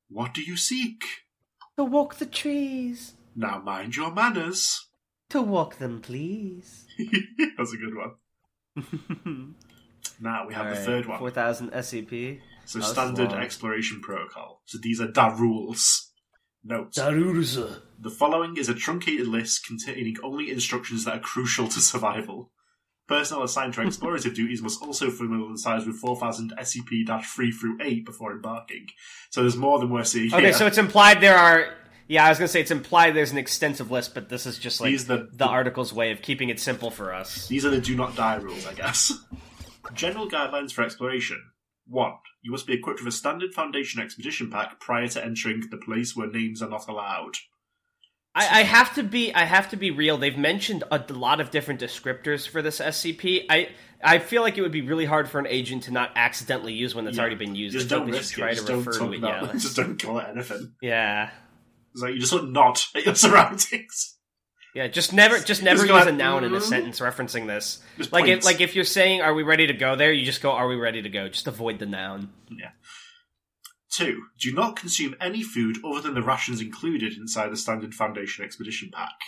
What do you seek? To walk the trees. Now mind your manners. To walk them, please. That's a good one. Now we have the third one. 4000 SCP. So standard exploration protocol. So these are da rules. Note. Da rules. The following is a truncated list containing only instructions that are crucial to survival. Personnel assigned to explorative duties must also familiarize with 4000 SCP-3 through 8 before embarking. So there's more than we're seeing here. Okay, so it's implied there are... Yeah, I was going to say it's implied there's an extensive list, but this is just like the article's way of keeping it simple for us. These are the do not die rules, I guess. General guidelines for exploration. 1. You must be equipped with a standard Foundation expedition pack prior to entering the place where names are not allowed. I have to be real. They've mentioned a lot of different descriptors for this SCP. I feel like it would be really hard for an agent to not accidentally use one that's already been used. Just don't risk it. Just don't talk about it. Just don't call it anything. Yeah. It's like you just nod at your surroundings. Yeah, just never use a noun in a sentence referencing this. Like if you're saying, are we ready to go there? You just go, are we ready to go? Just avoid the noun. Yeah. 2. Do not consume any food other than the rations included inside the standard Foundation expedition pack.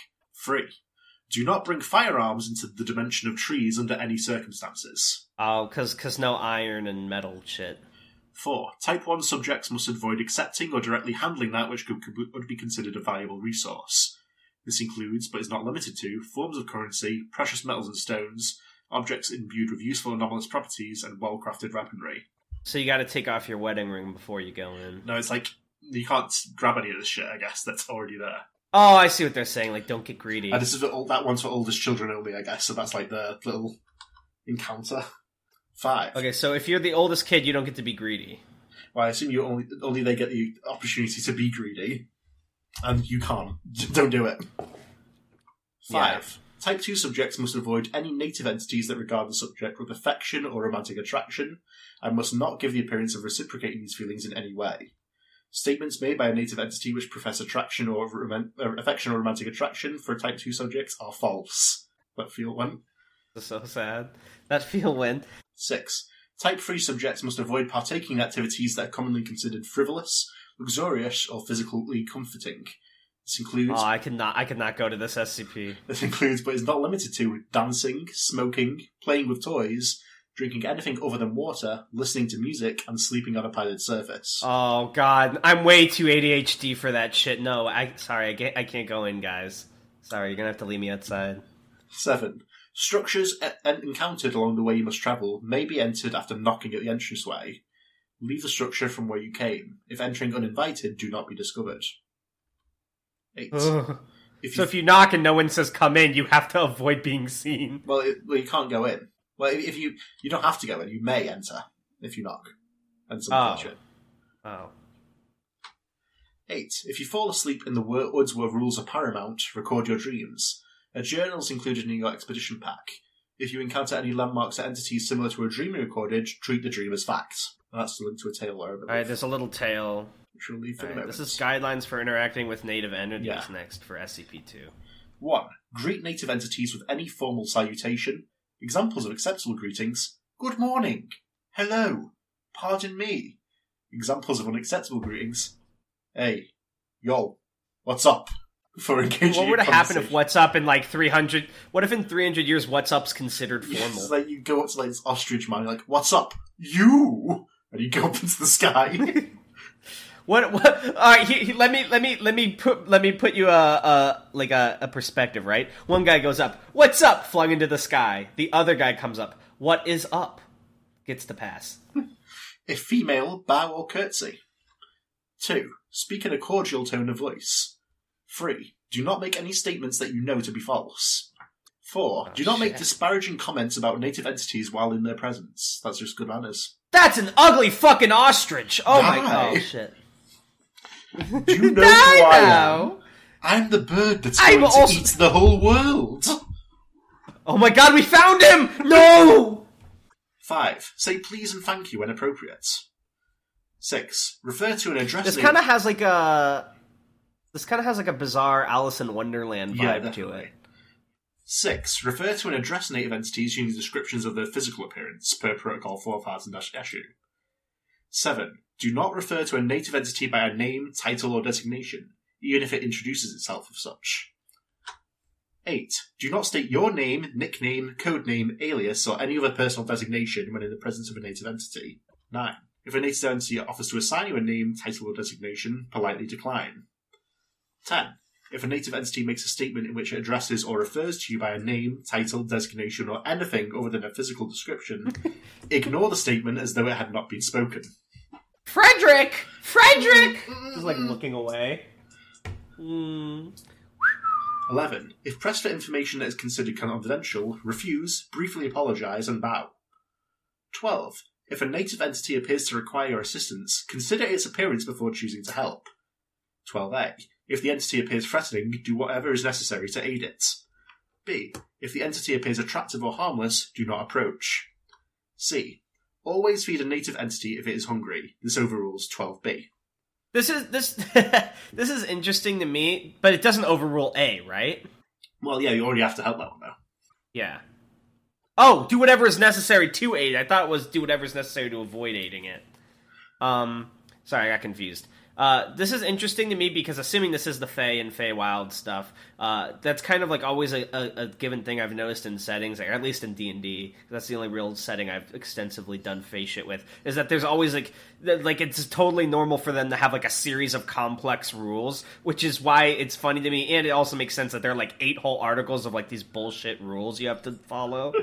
3. Do not bring firearms into the dimension of trees under any circumstances. Oh, because no iron and metal shit. 4. Type 1 subjects must avoid accepting or directly handling that which would be considered a valuable resource. This includes, but is not limited to, forms of currency, precious metals and stones, objects imbued with useful anomalous properties, and well-crafted weaponry. So you gotta take off your wedding ring before you go in. No, it's like, you can't grab any of this shit, I guess, that's already there. Oh, I see what they're saying, like, don't get greedy. And this is that one's for oldest children only, I guess, so that's like the little encounter. 5. Okay, so if you're the oldest kid, you don't get to be greedy. Well, I assume you only they get the opportunity to be greedy. And you can't. Don't do it. 5. Yeah. Type 2 subjects must avoid any native entities that regard the subject with affection or romantic attraction, and must not give the appearance of reciprocating these feelings in any way. Statements made by a native entity which profess attraction or affection or romantic attraction for Type 2 subjects are false. That feel went. That's so sad. That feel went. 6. Type 3 subjects must avoid partaking in activities that are commonly considered frivolous, luxurious, or physically comforting. This includes... Oh, I cannot go to this SCP. This includes, but is not limited to, dancing, smoking, playing with toys, drinking anything other than water, listening to music, and sleeping on a padded surface. Oh, God. I'm way too ADHD for that shit. No, I can't go in, guys. Sorry, you're gonna have to leave me outside. 7. Structures encountered along the way you must travel may be entered after knocking at the entranceway. Leave the structure from where you came. If entering uninvited, do not be discovered. 8. So if you knock and no one says come in, you have to avoid being seen. Well, you can't go in. Well, if you don't have to go in. You may enter if you knock. And someone catch it. Oh. 8. If you fall asleep in the woods where rules are paramount, record your dreams. A journal is included in your expedition pack. If you encounter any landmarks or entities similar to a dream you recorded, treat the dream as fact. That's linked to a tale. Alright, there's a little tale. Which we'll leave for the moment. This is guidelines for interacting with native entities next for SCP-2. 1. Greet native entities with any formal salutation. Examples of acceptable greetings. Good morning. Hello. Pardon me. Examples of unacceptable greetings. Hey. Yo. What's up? For engaging. What would have happened if what's up in like 300... What if in 300 years what's up's considered formal? It's like you go up to like this ostrich man, you're like, what's up? You! And you go up into the sky. What? All right, let me put you a perspective, right? One guy goes up, what's up? Flung into the sky. The other guy comes up, what is up? Gets the pass. A female bow or curtsy. 2. Speak in a cordial tone of voice. 3. Do not make any statements that you know to be false. 4. Do not make disparaging comments about native entities while in their presence. That's just good manners. That's an ugly fucking ostrich! Oh my god. Oh, shit. Do you know who I am? I'm the bird that's going to eat the whole world! Oh my god, we found him! No! 5. Say please and thank you when appropriate. 6. Refer to an address. This kind of has like a... This kind of has like a bizarre Alice in Wonderland vibe to it. 6. Refer to and address native entities using descriptions of their physical appearance per Protocol 4000-SU. 7. Do not refer to a native entity by a name, title, or designation, even if it introduces itself as such. 8. Do not state your name, nickname, codename, alias, or any other personal designation when in the presence of a native entity. 9. If a native entity offers to assign you a name, title, or designation, politely decline. 10. If a native entity makes a statement in which it addresses or refers to you by a name, title, designation, or anything other than a physical description, ignore the statement as though it had not been spoken. Frederick! Frederick! Just like looking away. 11. If pressed for information that is considered confidential, refuse, briefly apologise, and bow. 12. If a native entity appears to require your assistance, consider its appearance before choosing to help. 12A. If the entity appears threatening, do whatever is necessary to aid it. B. If the entity appears attractive or harmless, do not approach. C. Always feed a native entity if it is hungry. This overrules 12B. This this is interesting to me, but it doesn't overrule A, right? Well, yeah, you already have to help that one, though. Yeah. Oh, do whatever is necessary to aid. I thought it was do whatever is necessary to avoid aiding it. Sorry, I got confused. This is interesting to me because assuming this is the Fey and Feywild stuff, that's kind of like always a given thing I've noticed in settings, or at least in D&D. That's the only real setting I've extensively done Fey shit with, is that there's always like it's totally normal for them to have like a series of complex rules, which is why it's funny to me, and it also makes sense that there are like 8 whole articles of like these bullshit rules you have to follow.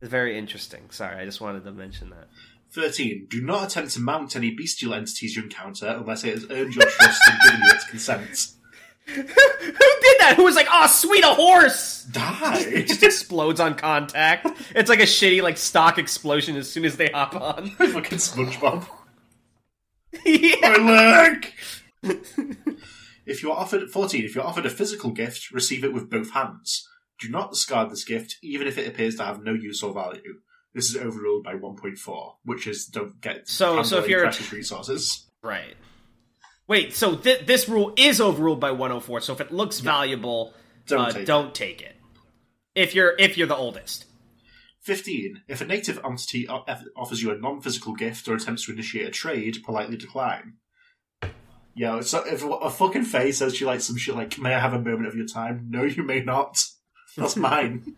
It's very interesting. Sorry, I just wanted to mention that. 13. Do not attempt to mount any bestial entities you encounter unless it has earned your trust and given you its consent. Who did that? Who was like, oh, sweet, a horse! Die! It just explodes on contact. It's like a shitty, like, stock explosion as soon as they hop on. Fucking SpongeBob. Yeah. My leg! If you are offered... 14. If you are offered a physical gift, receive it with both hands. Do not discard this gift, even if it appears to have no use or value. This is overruled by 1.4, which is don't get so if you're precious resources. Right. Wait, so this rule is overruled by 104. So if it looks valuable, don't take it. If you're the oldest. 15. If a native entity offers you a non-physical gift or attempts to initiate a trade, politely decline. Yeah, so if a fucking Fae says she likes some shit like, may I have a moment of your time? No, you may not. That's mine.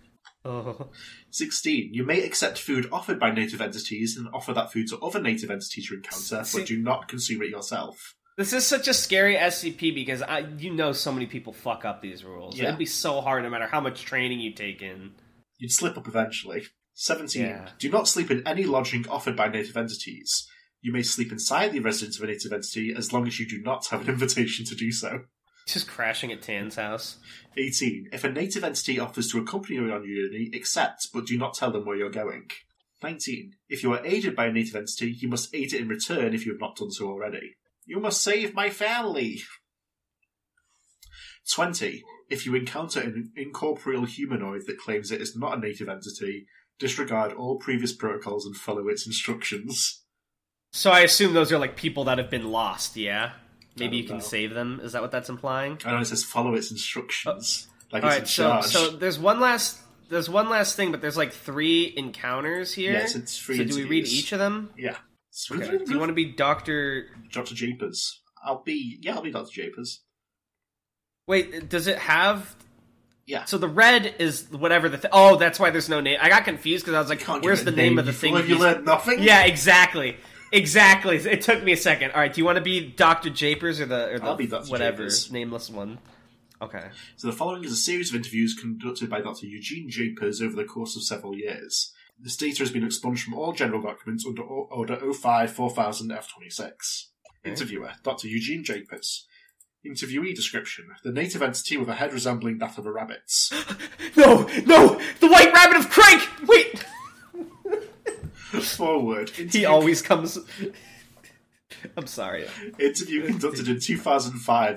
16. You may accept food offered by native entities and offer that food to other native entities you encounter, but do not consume it yourself. This is such a scary SCP because so many people fuck up these rules. Yeah. It'd be so hard no matter how much training you take in. You'd slip up eventually. 17. Yeah. Do not sleep in any lodging offered by native entities. You may sleep inside the residence of a native entity as long as you do not have an invitation to do so. Just crashing at Tan's house. 18. If a native entity offers to accompany you on your journey, accept, but do not tell them where you're going. 19. If you are aided by a native entity, you must aid it in return if you have not done so already. You must save my family! 20. If you encounter an incorporeal humanoid that claims it is not a native entity, disregard all previous protocols and follow its instructions. So I assume those are like people that have been lost, yeah? Maybe you can save them. Is that what that's implying? I know it says follow its instructions. It's in charge. So there's one last thing, but there's like 3 encounters here. Yes, it's 3. So do we read each of them? Yeah. Okay. Do you want to be Dr. Japers? I'll be Dr. Japers. Wait, does it have? Yeah. So the red is whatever oh, that's why there's no name. I got confused because I was like, where's the name of the thing? You learned nothing. Yeah, exactly. Exactly. It took me a second. All right, do you want to be Dr. Japers or whatever Japers. Nameless one? Okay. So the following is a series of interviews conducted by Dr. Eugene Japers over the course of several years. This data has been expunged from all general documents under Order O5-4000-F26. Okay. Interviewer, Dr. Eugene Japers. Interviewee description. The native entity with a head resembling that of a rabbit's. No! The white rabbit of Crank! Wait! Forward. He always comes... I'm sorry. Interview conducted in 2005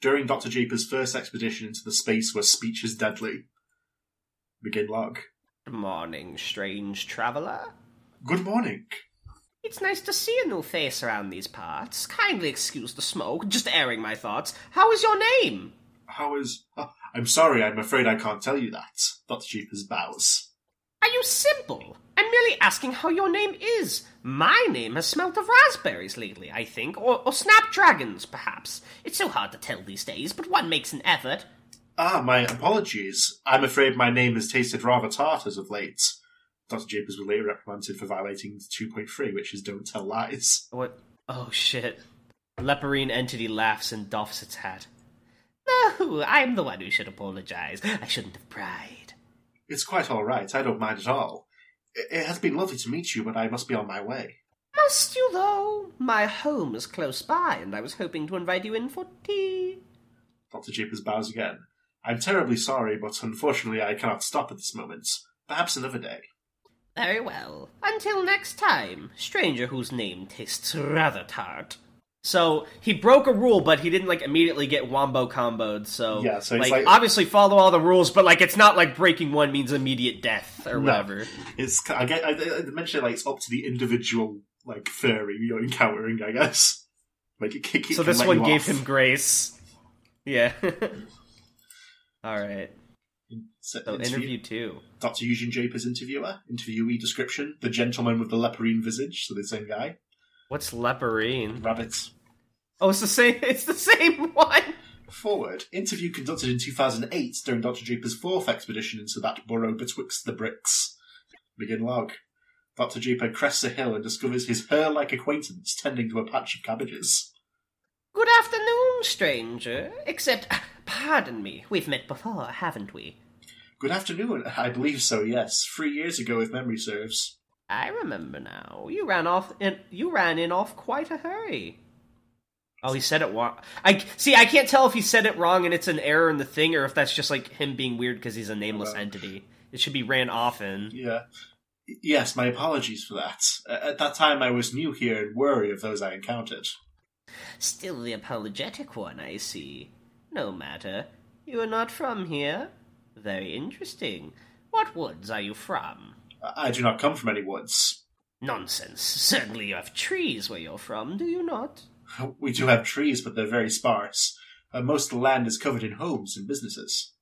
during Dr. Japers' first expedition into the space where speech is deadly. Begin log. Good morning, strange traveller. Good morning. It's nice to see a new face around these parts. Kindly excuse the smoke, just airing my thoughts. How is your name? I'm sorry, I'm afraid I can't tell you that. Dr. Japers bows. Are you simple? I'm merely asking how your name is. My name has smelt of raspberries lately, I think, or snapdragons, perhaps. It's so hard to tell these days, but one makes an effort. Ah, my apologies. I'm afraid my name has tasted rather tart as of late. Dr. Japers was later reprimanded for violating 2.3, which is don't tell lies. What? Oh, shit. Leporine entity laughs and doffs its hat. No, I'm the one who should apologize. I shouldn't have pried. It's quite all right. I don't mind at all. It has been lovely to meet you, but I must be on my way. Must you, though? My home is close by, and I was hoping to invite you in for tea. Dr. Japers bows again. I'm terribly sorry, but unfortunately I cannot stop at this moment. Perhaps another day. Very well. Until next time, stranger whose name tastes rather tart. So, he broke a rule, but he didn't, immediately get wombo-comboed, so... Yeah, so obviously follow all the rules, but, it's not like breaking one means immediate death, or whatever. It's... I mentioned, it's up to the individual, furry you're encountering, I guess. It so this one gave him grace. Yeah. Alright. So, interview 2. Dr. Eugene Japers' interviewee description, the gentleman with the leporine visage, so the same guy. What's leporine? Rabbits. Oh, it's the same one! Forward. Interview conducted in 2008 during Dr. Japers' fourth expedition into that burrow betwixt the bricks. Begin log. Dr. Japers crests a hill and discovers his her-like acquaintance tending to a patch of cabbages. Good afternoon, stranger. Except, pardon me, we've met before, haven't we? Good afternoon. I believe so, yes. 3 years ago, if memory serves. I remember now. You ran in quite a hurry. Oh, he said it wrong. I can't tell if he said it wrong and it's an error in the thing, or if that's just him being weird because he's a nameless entity. It should be ran off in. Yeah. Yes, my apologies for that. At that time, I was new here and wary of those I encountered. Still the apologetic one, I see. No matter. You are not from here. Very interesting. What woods are you from? I do not come from any woods. Nonsense. Certainly you have trees where you're from, do you not? We do have trees, but they're very sparse. Most of the land is covered in homes and businesses.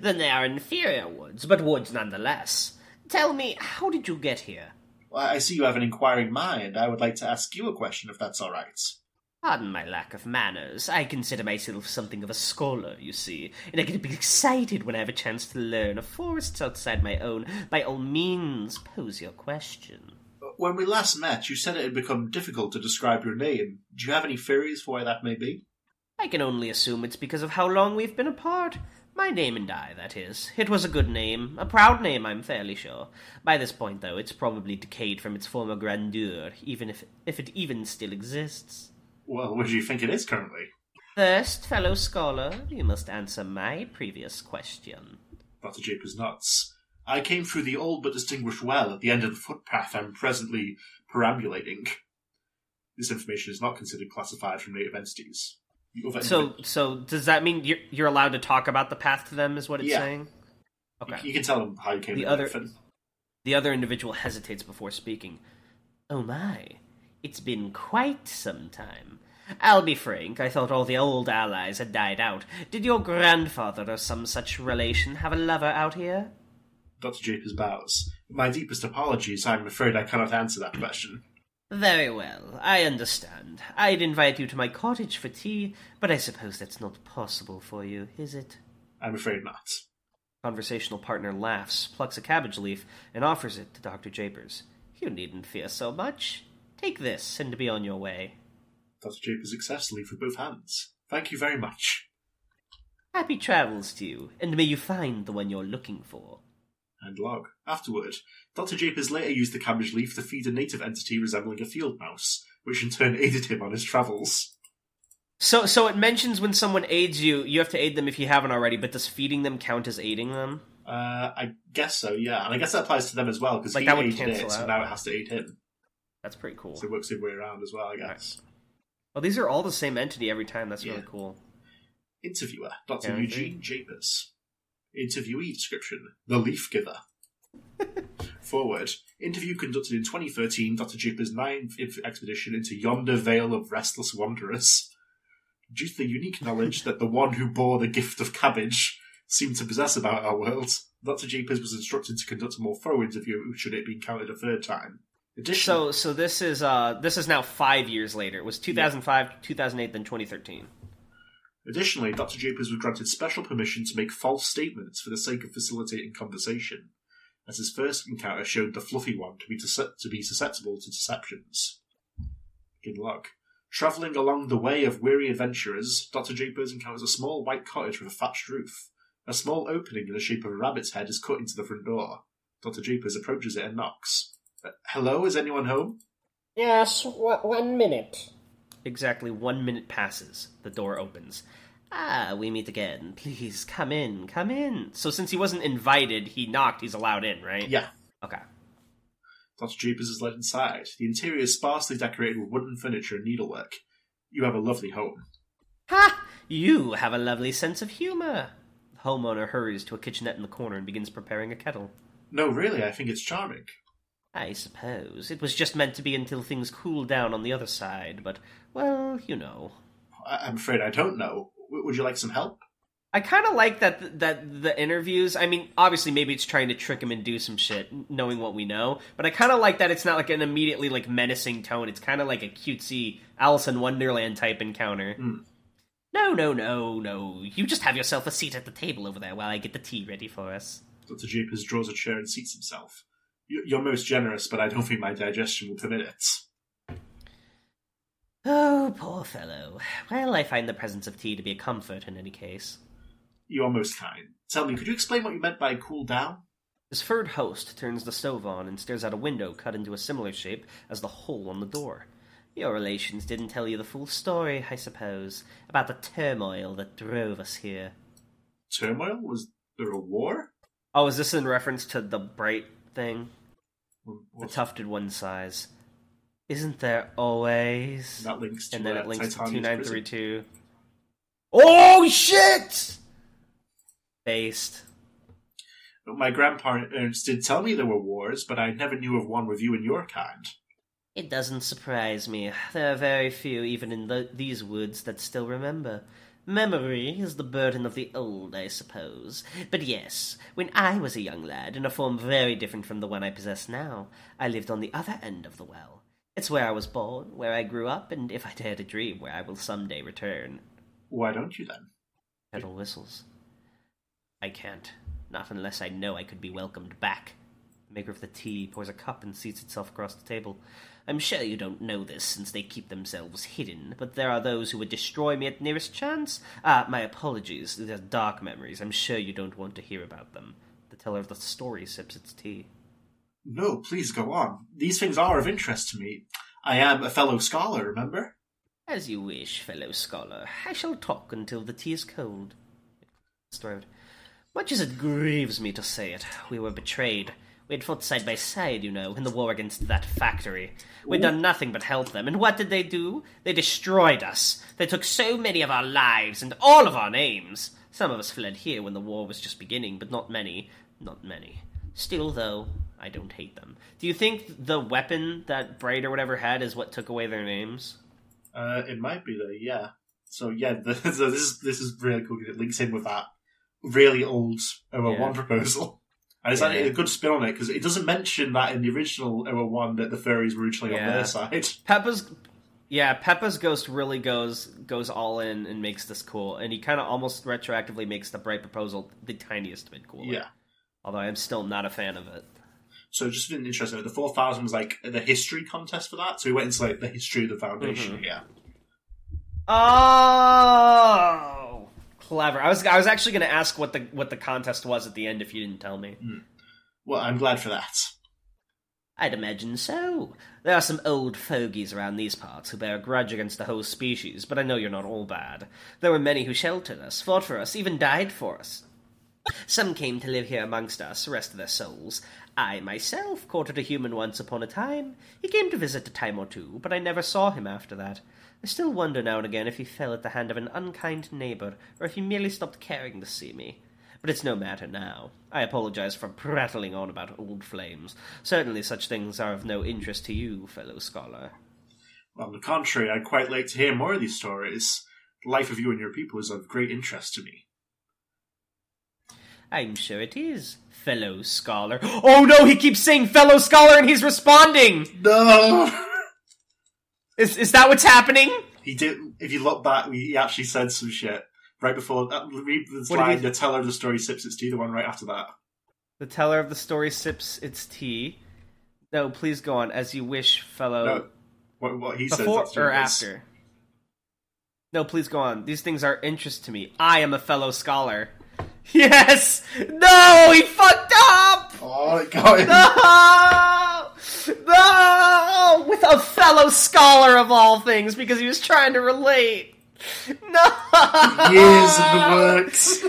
Then they are inferior woods, but woods nonetheless. Tell me, how did you get here? Well, I see you have an inquiring mind. I would like to ask you a question, if that's all right. Pardon my lack of manners. I consider myself something of a scholar, you see, and I get a bit excited when I have a chance to learn of forests outside my own. By all means, pose your question. When we last met, you said it had become difficult to describe your name. Do you have any theories for why that may be? I can only assume it's because of how long we've been apart. My name and I, that is. It was a good name. A proud name, I'm fairly sure. By this point, though, it's probably decayed from its former grandeur, even if it even still exists. Well, what do you think it is currently? First, fellow scholar, you must answer my previous question. Dr. Japers nods. I came through the old but distinguished well at the end of the footpath I'm presently perambulating. This information is not considered classified from native entities. So does that mean you're allowed to talk about the path to them, is what it's saying? Okay. You can tell them how you came to it. The other individual hesitates before speaking. Oh my... It's been quite some time. I'll be frank, I thought all the old allies had died out. Did your grandfather or some such relation have a lover out here? Dr. Japers bows. My deepest apologies, I'm afraid I cannot answer that question. Very well, I understand. I'd invite you to my cottage for tea, but I suppose that's not possible for you, is it? I'm afraid not. Conversational partner laughs, plucks a cabbage leaf, and offers it to Dr. Japers. You needn't fear so much. Take this, and be on your way. Dr. Japers accepts the leaf with both hands. Thank you very much. Happy travels to you, and may you find the one you're looking for. And log. Afterward, Dr. Japers later used the cabbage leaf to feed a native entity resembling a field mouse, which in turn aided him on his travels. So it mentions when someone aids you, you have to aid them if you haven't already, but does feeding them count as aiding them? I guess so, yeah. And I guess that applies to them as well, because like, he aided it, so now it has to aid him. That's pretty cool. So it works the way around as well, I guess. Right. Well, these are all the same entity every time. That's really cool. Interviewer, Dr. Eugene Japers. Interviewee description, The Leaf Giver. Forward. Interview conducted in 2013, Dr. Japers' 9th expedition into yonder vale of restless wanderers. Due to the unique knowledge that the one who bore the gift of cabbage seemed to possess about our world, Dr. Japers was instructed to conduct a more thorough interview should it be encountered a third time. Additionally, so this is now 5 years later. It was 2005, 2008, then 2013. Additionally, Dr. Japers was granted special permission to make false statements for the sake of facilitating conversation, as his first encounter showed the fluffy one to be susceptible to deceptions. Good luck. Travelling along the way of weary adventurers, Dr. Japers encounters a small white cottage with a thatched roof. A small opening in the shape of a rabbit's head is cut into the front door. Dr. Japers approaches it and knocks. Hello, is anyone home? Yes, 1 minute. Exactly 1 minute passes. The door opens. Ah, we meet again. Please, come in, come in. So since he wasn't invited, he knocked, he's allowed in, right? Yeah. Okay. Dr. Japers is led inside. The interior is sparsely decorated with wooden furniture and needlework. You have a lovely home. Ha! You have a lovely sense of humour. The homeowner hurries to a kitchenette in the corner and begins preparing a kettle. No, really, I think it's charming. I suppose. It was just meant to be until things cool down on the other side, but, well, you know. I'm afraid I don't know. Would you like some help? I kind of like that the interviews, I mean, obviously maybe it's trying to trick him and do some shit, knowing what we know, but I kind of like that it's not like an immediately like menacing tone. It's kind of like a cutesy Alice in Wonderland type encounter. Mm. No. You just have yourself a seat at the table over there while I get the tea ready for us. Dr. Japers draws a chair and seats himself. You're most generous, but I don't think my digestion will permit it. Oh, poor fellow. Well, I find the presence of tea to be a comfort in any case. You are most kind. Tell me, could you explain what you meant by cool down? His third host turns the stove on and stares out a window cut into a similar shape as the hole on the door. Your relations didn't tell you the full story, I suppose, about the turmoil that drove us here. Turmoil? Was there a war? Oh, is this in reference to the Bright thing? What? The tufted one size. Isn't there always? That links to and then it links Titania's to 2932. Prison. Oh, shit! Based. But my grandparents did tell me there were wars, but I never knew of one with you and your kind. It doesn't surprise me. There are very few, even in these woods, that still remember. Memory is the burden of the old, I suppose. But yes, when I was a young lad, in a form very different from the one I possess now, I lived on the other end of the well. It's where I was born, where I grew up, and if I dare to dream, where I will someday return. Why don't you, then? Kettle whistles. I can't. Not unless I know I could be welcomed back. The maker of the tea pours a cup and seats itself across the table. I'm sure you don't know this, since they keep themselves hidden, but there are those who would destroy me at nearest chance. My apologies. These are dark memories. I'm sure you don't want to hear about them. The teller of the story sips its tea. No, please go on. These things are of interest to me. I am a fellow scholar, remember? As you wish, fellow scholar. I shall talk until the tea is cold. Much as it grieves me to say it, we were betrayed. We had fought side by side, you know, in the war against that factory. We'd done nothing but help them, and what did they do? They destroyed us. They took so many of our lives and all of our names. Some of us fled here when the war was just beginning, but not many. Still, though, I don't hate them. Do you think the weapon that Bright or whatever had is what took away their names? It might be, though, yeah. So, yeah, this is really cool because it links in with that. Really old O01 proposal. And it's actually a good spin on it, because it doesn't mention that in the original O01 that the furries were originally on their side. Peppers Ghost really goes all in and makes this cool, and he kind of almost retroactively makes the Bright Proposal the tiniest bit cooler. Yeah. Although I'm still not a fan of it. So just been interesting, the 4000 was like the history contest for that, so we went into like the history of the Foundation, Oh! Clever. I was actually going to ask what the contest was at the end if you didn't tell me. Well, I'm glad for that. I'd imagine so. There are some old fogies around these parts who bear a grudge against the whole species, but I know you're not all bad. There were many who sheltered us, fought for us, even died for us. Some came to live here amongst us, rest of their souls. I myself courted a human once upon a time. He came to visit a time or two, but I never saw him after that. I still wonder now and again if he fell at the hand of an unkind neighbour, or if he merely stopped caring to see me. But it's no matter now. I apologize for prattling on about old flames. Certainly such things are of no interest to you, fellow scholar. On the contrary, I'd quite like to hear more of these stories. The life of you and your people is of great interest to me. I'm sure it is, fellow scholar. Oh no, he keeps saying fellow scholar and he's responding! No! Is that what's happening? He did. If you look back, he actually said some shit. Right before, read this line, the teller of the story sips its tea, the one right after that. The teller of the story sips its tea. No, please go on, as you wish, fellow... No, what he says... Before or after? No, please go on. These things are interest to me. I am a fellow scholar. Yes! No, he fucked up! Oh, it got him. No! No! With a fellow scholar of all things, because he was trying to relate. No! Years in the works.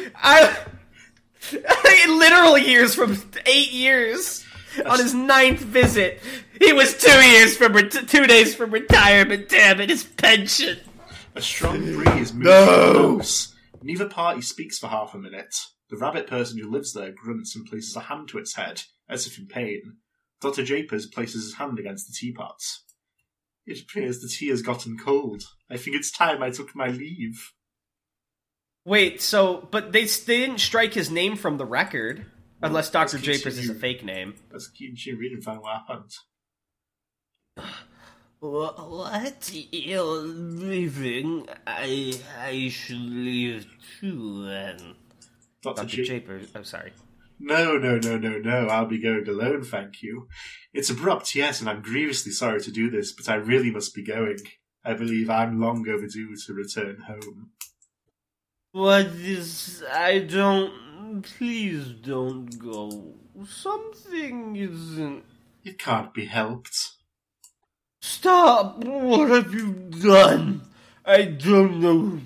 Literal years from 8 years. That's... On his 9th visit, he was 2 days from retirement. Damn it, his pension. A strong breeze moves from the house. Neither party speaks for half a minute. The rabbit person who lives there grunts and places a hand to its head, as if in pain. Dr. Japers places his hand against the teapot. It appears the tea has gotten cold. I think it's time I took my leave. Wait, but they didn't strike his name from the record. Well, unless Dr. Japers is a fake name. Let's keep reading and find what happened. What? You're leaving? I should leave too, then. Dr. Japers, I'm sorry. No, I'll be going alone, thank you. It's abrupt, yes, and I'm grievously sorry to do this, but I really must be going. I believe I'm long overdue to return home. What is... Please don't go. Something isn't... It can't be helped. Stop! What have you done? I don't know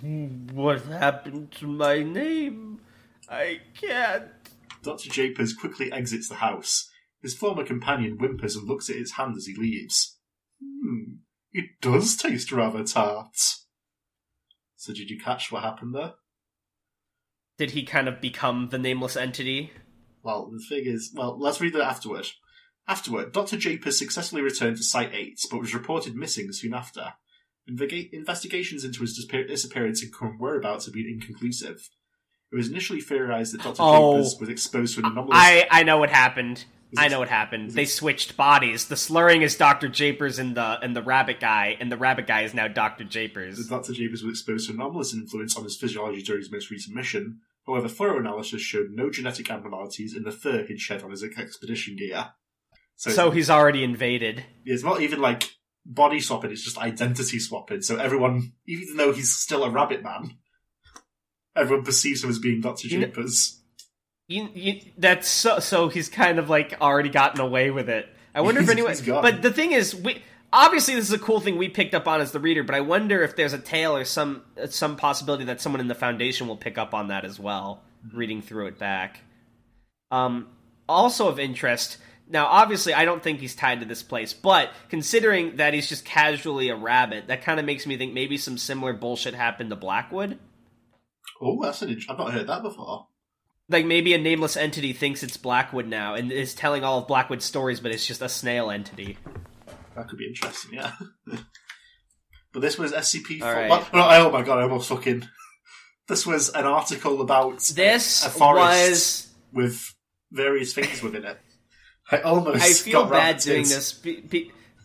what happened to my name. I can't... Dr. Japers quickly exits the house. His former companion whimpers and looks at his hand as he leaves. It does taste rather tart. So did you catch what happened there? Did he kind of become the nameless entity? Well, the thing is... Well, let's read that afterward. Dr. Japers successfully returned to Site 8, but was reported missing soon after. Investigations into his disappearance and whereabouts have been inconclusive. It was initially theorized that Dr. Japers was exposed to an anomalous... I know what happened. They switched bodies. The slurring is Dr. Japers and the rabbit guy, and the rabbit guy is now Dr. Japers. Dr. Japers was exposed to an anomalous influence on his physiology during his most recent mission. However, thorough analysis showed no genetic abnormalities in the fur he'd shed on his expedition gear. So he's already invaded. It's not even like body swapping, it's just identity swapping. So everyone, even though he's still a rabbit man... Everyone perceives him as being Dr. Japers. That's so he's kind of like already gotten away with it. I wonder if anyone... But the thing is, obviously this is a cool thing we picked up on as the reader, but I wonder if there's a tale or some possibility that someone in the Foundation will pick up on that as well, reading through it back. Also of interest... Now, obviously, I don't think he's tied to this place, but considering that he's just casually a rabbit, that kind of makes me think maybe some similar bullshit happened to Blackwood. Oh, that's I've not heard that before. Like, maybe a nameless entity thinks it's Blackwood now, and is telling all of Blackwood's stories, but it's just a snail entity. That could be interesting, yeah. But this was SCP... Right. Oh my god, I almost fucking... This was an article about a forest with various things within it.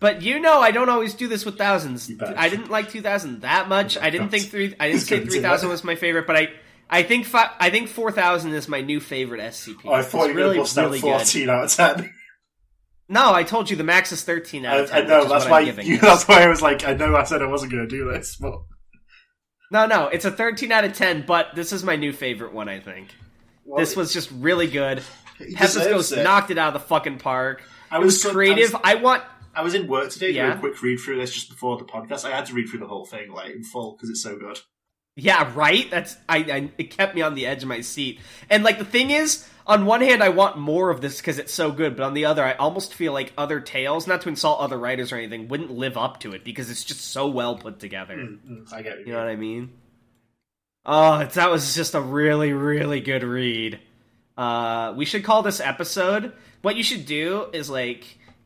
But you know I don't always do this with thousands. I didn't like 2,000 that much. Oh, I didn't think 3,000 was my favorite, but I think 4,000 is my new favorite SCP. Oh, I thought you were going to bust out 14 good. Out of 10. No, I told you the max is 13 out of 10. I know, that's why I was like, I know I said I wasn't going to do this, but... No, it's a 13 out of 10, but this is my new favorite one, I think. Well, this was just really good. Peppers Ghost knocked it out of the fucking park. I was in work today doing a quick read through this just before the podcast. I had to read through the whole thing like in full because it's so good. Yeah, right? It kept me on the edge of my seat. And like the thing is, on one hand, I want more of this because it's so good, but on the other, I almost feel like other tales, not to insult other writers or anything, wouldn't live up to it because it's just so well put together. I get it. You know what I mean? Oh, that was just a really, really good read. We should call this episode. What you should do is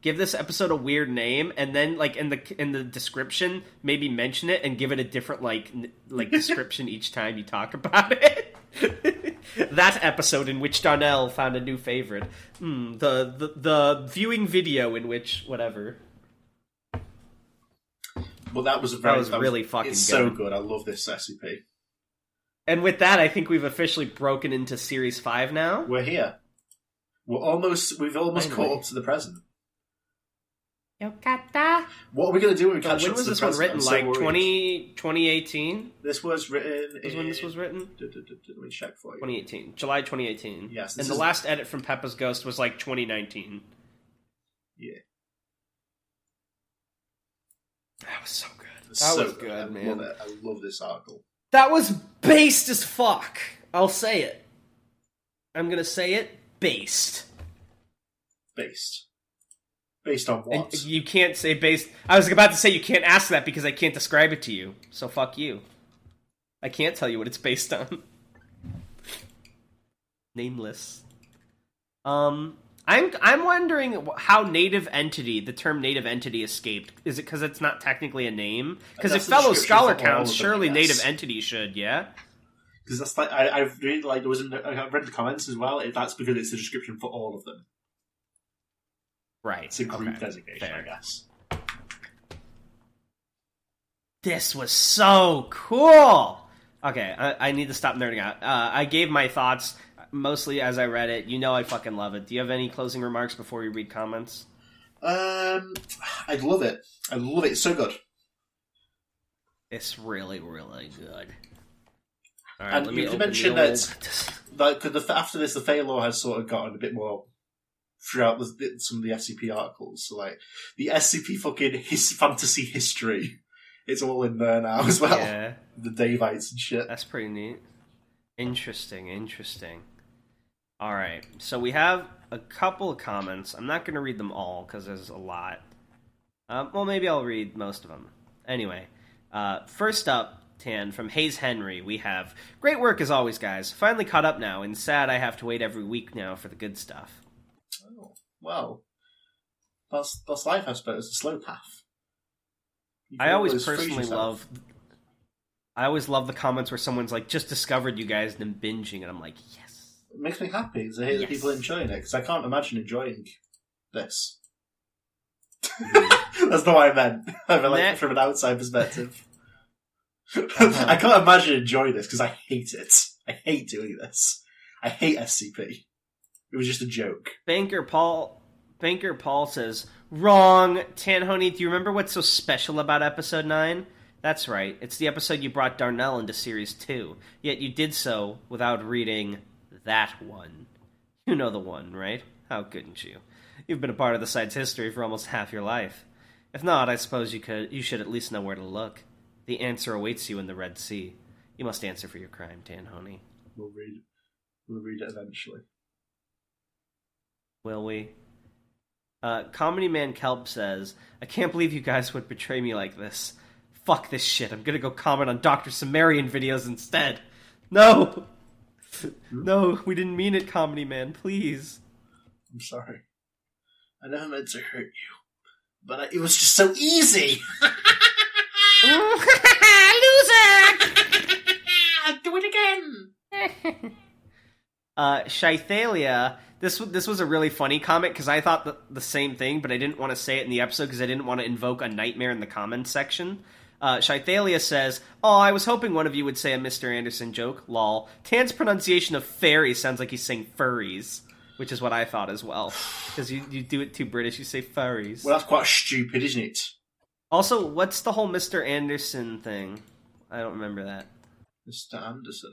give this episode a weird name, and then in the description, maybe mention it and give it a different description each time you talk about it. That episode in which Darnell found a new favorite. The viewing video in which whatever. Well, that was really fucking good. So good. I love this SCP. And with that, I think we've officially broken into Series 5 now. We're here. We've almost caught up to the present. Yokata. What are we going to do when we catch up to the present? When was this one written? 2018? This was written in... When this was written? Let me check for you. 2018. July 2018. Yes. And the last edit from Peppers Ghost was 2019. Yeah. That was so good. That was so good, man. I love this article. That was based as fuck. I'll say it. I'm going to say it. Based. Based on what? And you can't say based. I was about to say you can't ask that because I can't describe it to you. So fuck you. I can't tell you what it's based on. Nameless. I'm wondering how the term native entity escaped. Is it because it's not technically a name? Because if fellow scholar counts, surely native entity should, yeah? Because that's I read the comments as well. That's because it's the description for all of them. Right. It's a group designation, fair. I guess. This was so cool! Okay, I need to stop nerding out. I gave my thoughts... mostly as I read it, I fucking love it. Do you have any closing remarks before we read comments? I love it. It's so good. It's really, really good. All right, and you mentioned that after this, the Phalor has sort of gotten a bit more throughout some of the SCP articles. So the SCP fucking his fantasy history, it's all in there now as well. Yeah. The Davites and shit. That's pretty neat. Interesting. All right, so we have a couple of comments. I'm not going to read them all because there's a lot. Well, maybe I'll read most of them. Anyway, first up, Tan, from Hayes Henry, we have, great work as always, guys. Finally caught up now, and sad I have to wait every week now for the good stuff. Oh, well, that's life, I suppose. It's a slow path. I always love the comments where someone's just discovered you guys and then binging, and I'm like, yes. It makes me happy to hear that people are enjoying it, because I can't imagine enjoying this. That's not what I meant. I mean, from an outside perspective. Uh-huh. I can't imagine enjoying this, because I hate it. I hate doing this. I hate SCP. It was just a joke. Banker Paul says, wrong, Tanhoney, do you remember what's so special about Episode 9? That's right, it's the episode you brought Darnell into Series 2, yet you did so without reading... that one. You know the one, right? How couldn't you? You've been a part of the site's history for almost half your life. If not, I suppose you should at least know where to look. The answer awaits you in the Red Sea. You must answer for your crime, Tanhoney. We'll read it eventually. Will we? Comedy Man Kelp says, I can't believe you guys would betray me like this. Fuck this shit. I'm gonna go comment on Dr. Sumerian videos instead. No! No, we didn't mean it, Comedy Man, please. I'm sorry. I never meant to hurt you. But it was just so easy! Loser! I'll do it again! Shythalia, this was a really funny comment, because I thought the same thing, but I didn't want to say it in the episode, because I didn't want to invoke a nightmare in the comments section. Shythalia says, oh, I was hoping one of you would say a Mr. Anderson joke, lol. Tan's pronunciation of fairy sounds like he's saying furries, which is what I thought as well. Because you do it too British, you say furries. Well, that's quite stupid, isn't it? Also, what's the whole Mr. Anderson thing? I don't remember that. Mr. Anderson.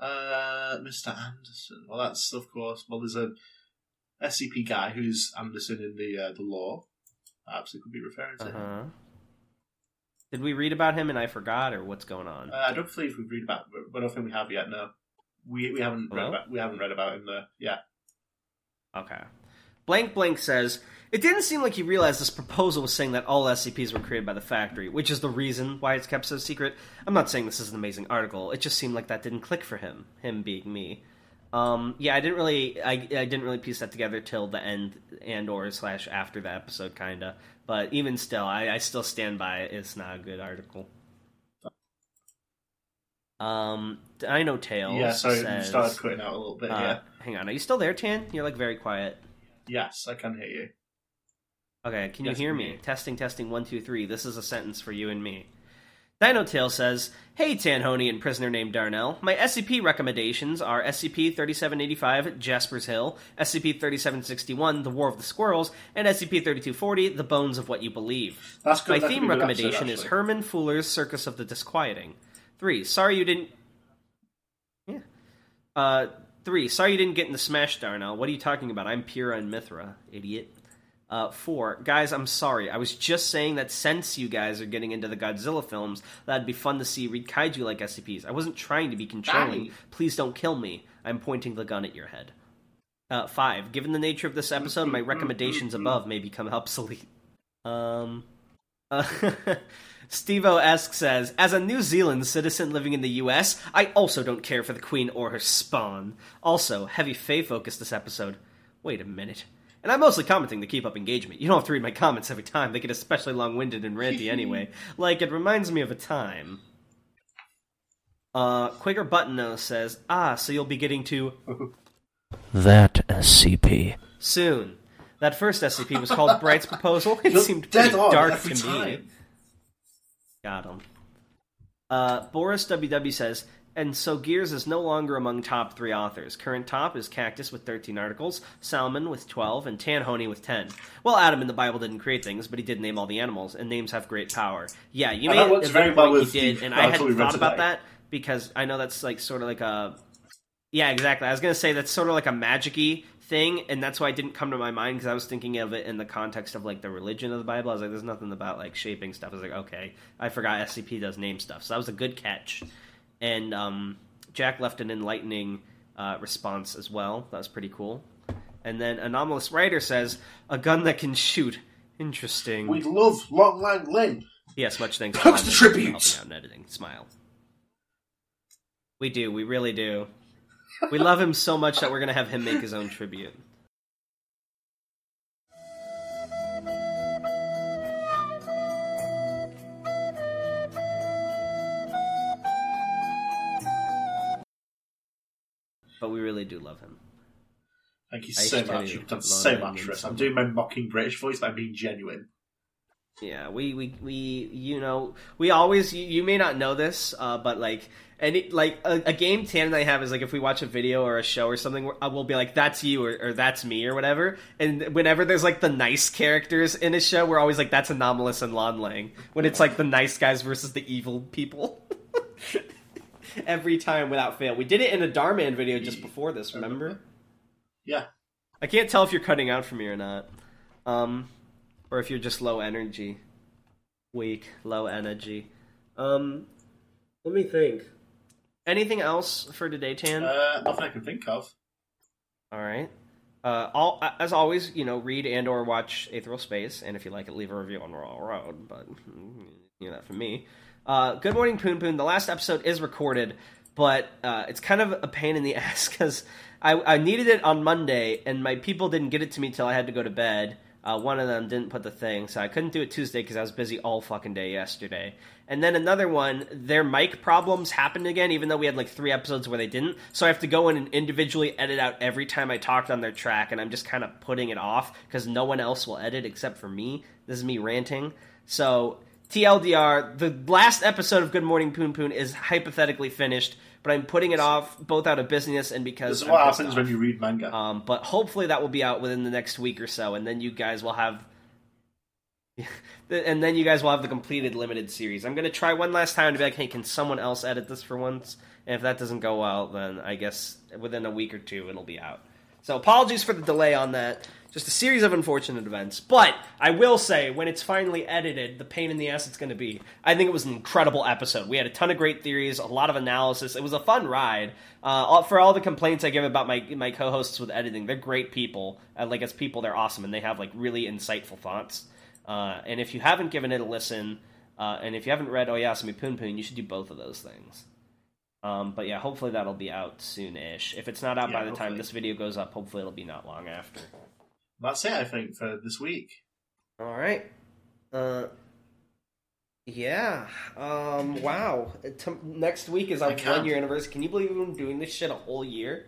Well, that's, of course, well, there's SCP guy who's Anderson in the lore. Perhaps it could be referring to him. Did we read about him and I forgot, or what's going on? I don't believe we've read about him. I don't think we have yet, no. We haven't read about him, though. Yeah. Okay. Blank Blank says, it didn't seem like he realized this proposal was saying that all SCPs were created by the factory, which is the reason why it's kept so secret. I'm not saying this is an amazing article. It just seemed like that didn't click for him, him being me. Yeah, I didn't really piece that together till the end and/or after the episode, kinda. But even still, I still stand by it. It's not a good article. Dino Tales. Yeah, sorry, says, you started cutting out a little bit. Yeah, hang on. Are you still there, Tan? You're like very quiet. Yes, I can hear you. Okay, can you hear me? Testing, testing. 1, 2, 3. This is a sentence for you and me. Dino Tail says, hey, Tanhoney and prisoner named Darnell. My SCP recommendations are SCP-3785, Jasper's Hill, SCP-3761, The War of the Squirrels, and SCP-3240, The Bones of What You Believe. That's good. My theme recommendation is Herman Fuller's Circus of the Disquieting. 3. Sorry you didn't... Yeah. 3. Sorry you didn't get in the smash, Darnell. What are you talking about? I'm Pyrrha and Mithra, idiot. 4. Guys, I'm sorry. I was just saying that since you guys are getting into the Godzilla films, that'd be fun to see read kaiju-like SCPs. I wasn't trying to be controlling. Bye. Please don't kill me. I'm pointing the gun at your head. 5. Given the nature of this episode, my recommendations above may become obsolete. Steve-O-esque says, as a New Zealand citizen living in the U.S., I also don't care for the Queen or her spawn. Also, heavy Fae focus this episode. Wait a minute. And I'm mostly commenting to keep up engagement. You don't have to read my comments every time. They get especially long-winded and ranty anyway. Like, it reminds me of a time. Quaker Button-Nose says, ah, so you'll be getting to... that SCP. Soon. That first SCP was called Bright's Proposal. It seemed pretty dark to me. Got him. Boris WW says... And so Gears is no longer among top 3 authors. Current top is Cactus with 13 articles, Salmon with 12, and Tanhoney with 10. Well, Adam in the Bible didn't create things, but he did name all the animals, and names have great power. Yeah, you made it very well with you did, and I hadn't thought about that, because I know that's like sort of like a... Yeah, exactly. I was going to say that's sort of like a magic-y thing, and that's why it didn't come to my mind, because I was thinking of it in the context of like the religion of the Bible. I was like, there's nothing about like shaping stuff. I was like, okay, I forgot SCP does name stuff, so that was a good catch. And Jack left an enlightening response as well. That was pretty cool. And then Anomalous Writer says, a gun that can shoot. Interesting. We love Long Lang Lin. Yes, much thanks. Post the tributes. Helping out in editing. Smile. We do. We really do. We love him so much that we're going to have him make his own tribute. But we really do love him. Thank you so much. You've done so much for us. I'm doing my mocking British voice, but I'm being genuine. Yeah, we you know, we always, you may not know this, but like, any, like a game Tan and I have is like if we watch a video or a show or something, we'll be like, that's you or that's me or whatever. And whenever there's like the nice characters in a show, we're always like, that's Anomalous and Lon Lang. When it's like the nice guys versus the evil people. Every time without fail. We did it in a Darman video just before this, remember? Yeah. I can't tell if you're cutting out from me or not. Or if you're just low energy. Weak, low energy. Let me think. Anything else for today, Tan? Nothing I can think of. Alright. As always, you know, read and or watch Aetheral Space, and if you like it, leave a review on Royal Road, but you know that from me. Good Morning Poon Poon, the last episode is recorded, but it's kind of a pain in the ass because I needed it on Monday, and my people didn't get it to me till I had to go to bed. One of them didn't put the thing, so I couldn't do it Tuesday because I was busy all fucking day yesterday. And then another one, their mic problems happened again, even though we had like 3 episodes where they didn't, so I have to go in and individually edit out every time I talked on their track, and I'm just kind of putting it off because no one else will edit except for me. This is me ranting, so... TLDR, the last episode of Good Morning Poon Poon is hypothetically finished, but I'm putting it off both out of business and because... This is what happens when you read manga. But hopefully that will be out within the next week or so, and then you guys will have... and then you guys will have the completed limited series. I'm going to try one last time to be like, hey, can someone else edit this for once? And if that doesn't go well, then I guess within a week or two it'll be out. So apologies for the delay on that. Just a series of unfortunate events. But I will say, when it's finally edited, the pain in the ass it's going to be. I think it was an incredible episode. We had a ton of great theories, a lot of analysis. It was a fun ride. For all the complaints I give about my co-hosts with editing, they're great people. Like, as people, they're awesome, and they have, like, really insightful thoughts. And if you haven't given it a listen, and if you haven't read Oyasumi Punpun, you should do both of those things. But yeah, hopefully that'll be out soon-ish. If it's not out by the time this video goes up, hopefully it'll be not long after. That's it, I think, for this week. All right. Yeah. Wow. Next week is our 1 year anniversary. Can you believe we've been doing this shit a whole year?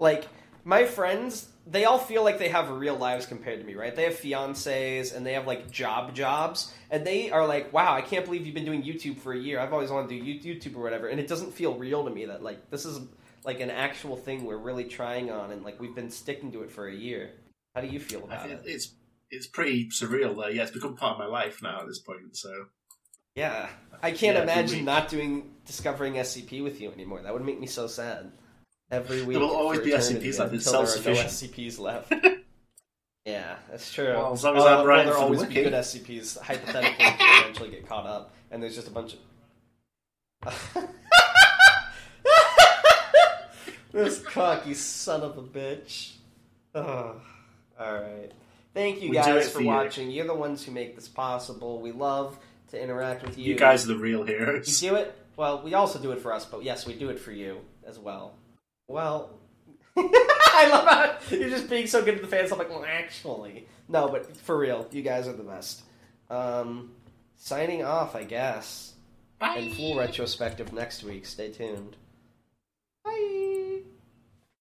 Like, my friends, they all feel like they have real lives compared to me, right? They have fiancés, and they have, like, jobs. And they are like, wow, I can't believe you've been doing YouTube for a year. I've always wanted to do YouTube or whatever. And it doesn't feel real to me that, like, this is, like, an actual thing we're really trying on. And, like, we've been sticking to it for a year. How do you feel about it? It's pretty surreal, though. Yeah, it's become part of my life now at this point, so... Yeah. I can't imagine not discovering SCP with you anymore. That would make me so sad. Every week... There will always be SCPs left. It's self-sufficient. No SCPs left. Yeah, that's true. Well, as long as I'm right, there'll always be good SCPs, hypothetically, to eventually get caught up. And there's just a bunch of... This cocky son of a bitch. Ugh. All right. Thank you guys for watching. You're the ones who make this possible. We love to interact with you. You guys are the real heroes. You do it? Well, we also do it for us, but yes, we do it for you as well. Well, I love how you're just being so good to the fans. I'm like, well, actually. No, but for real, you guys are the best. Signing off, I guess. Bye. And full retrospective next week. Stay tuned.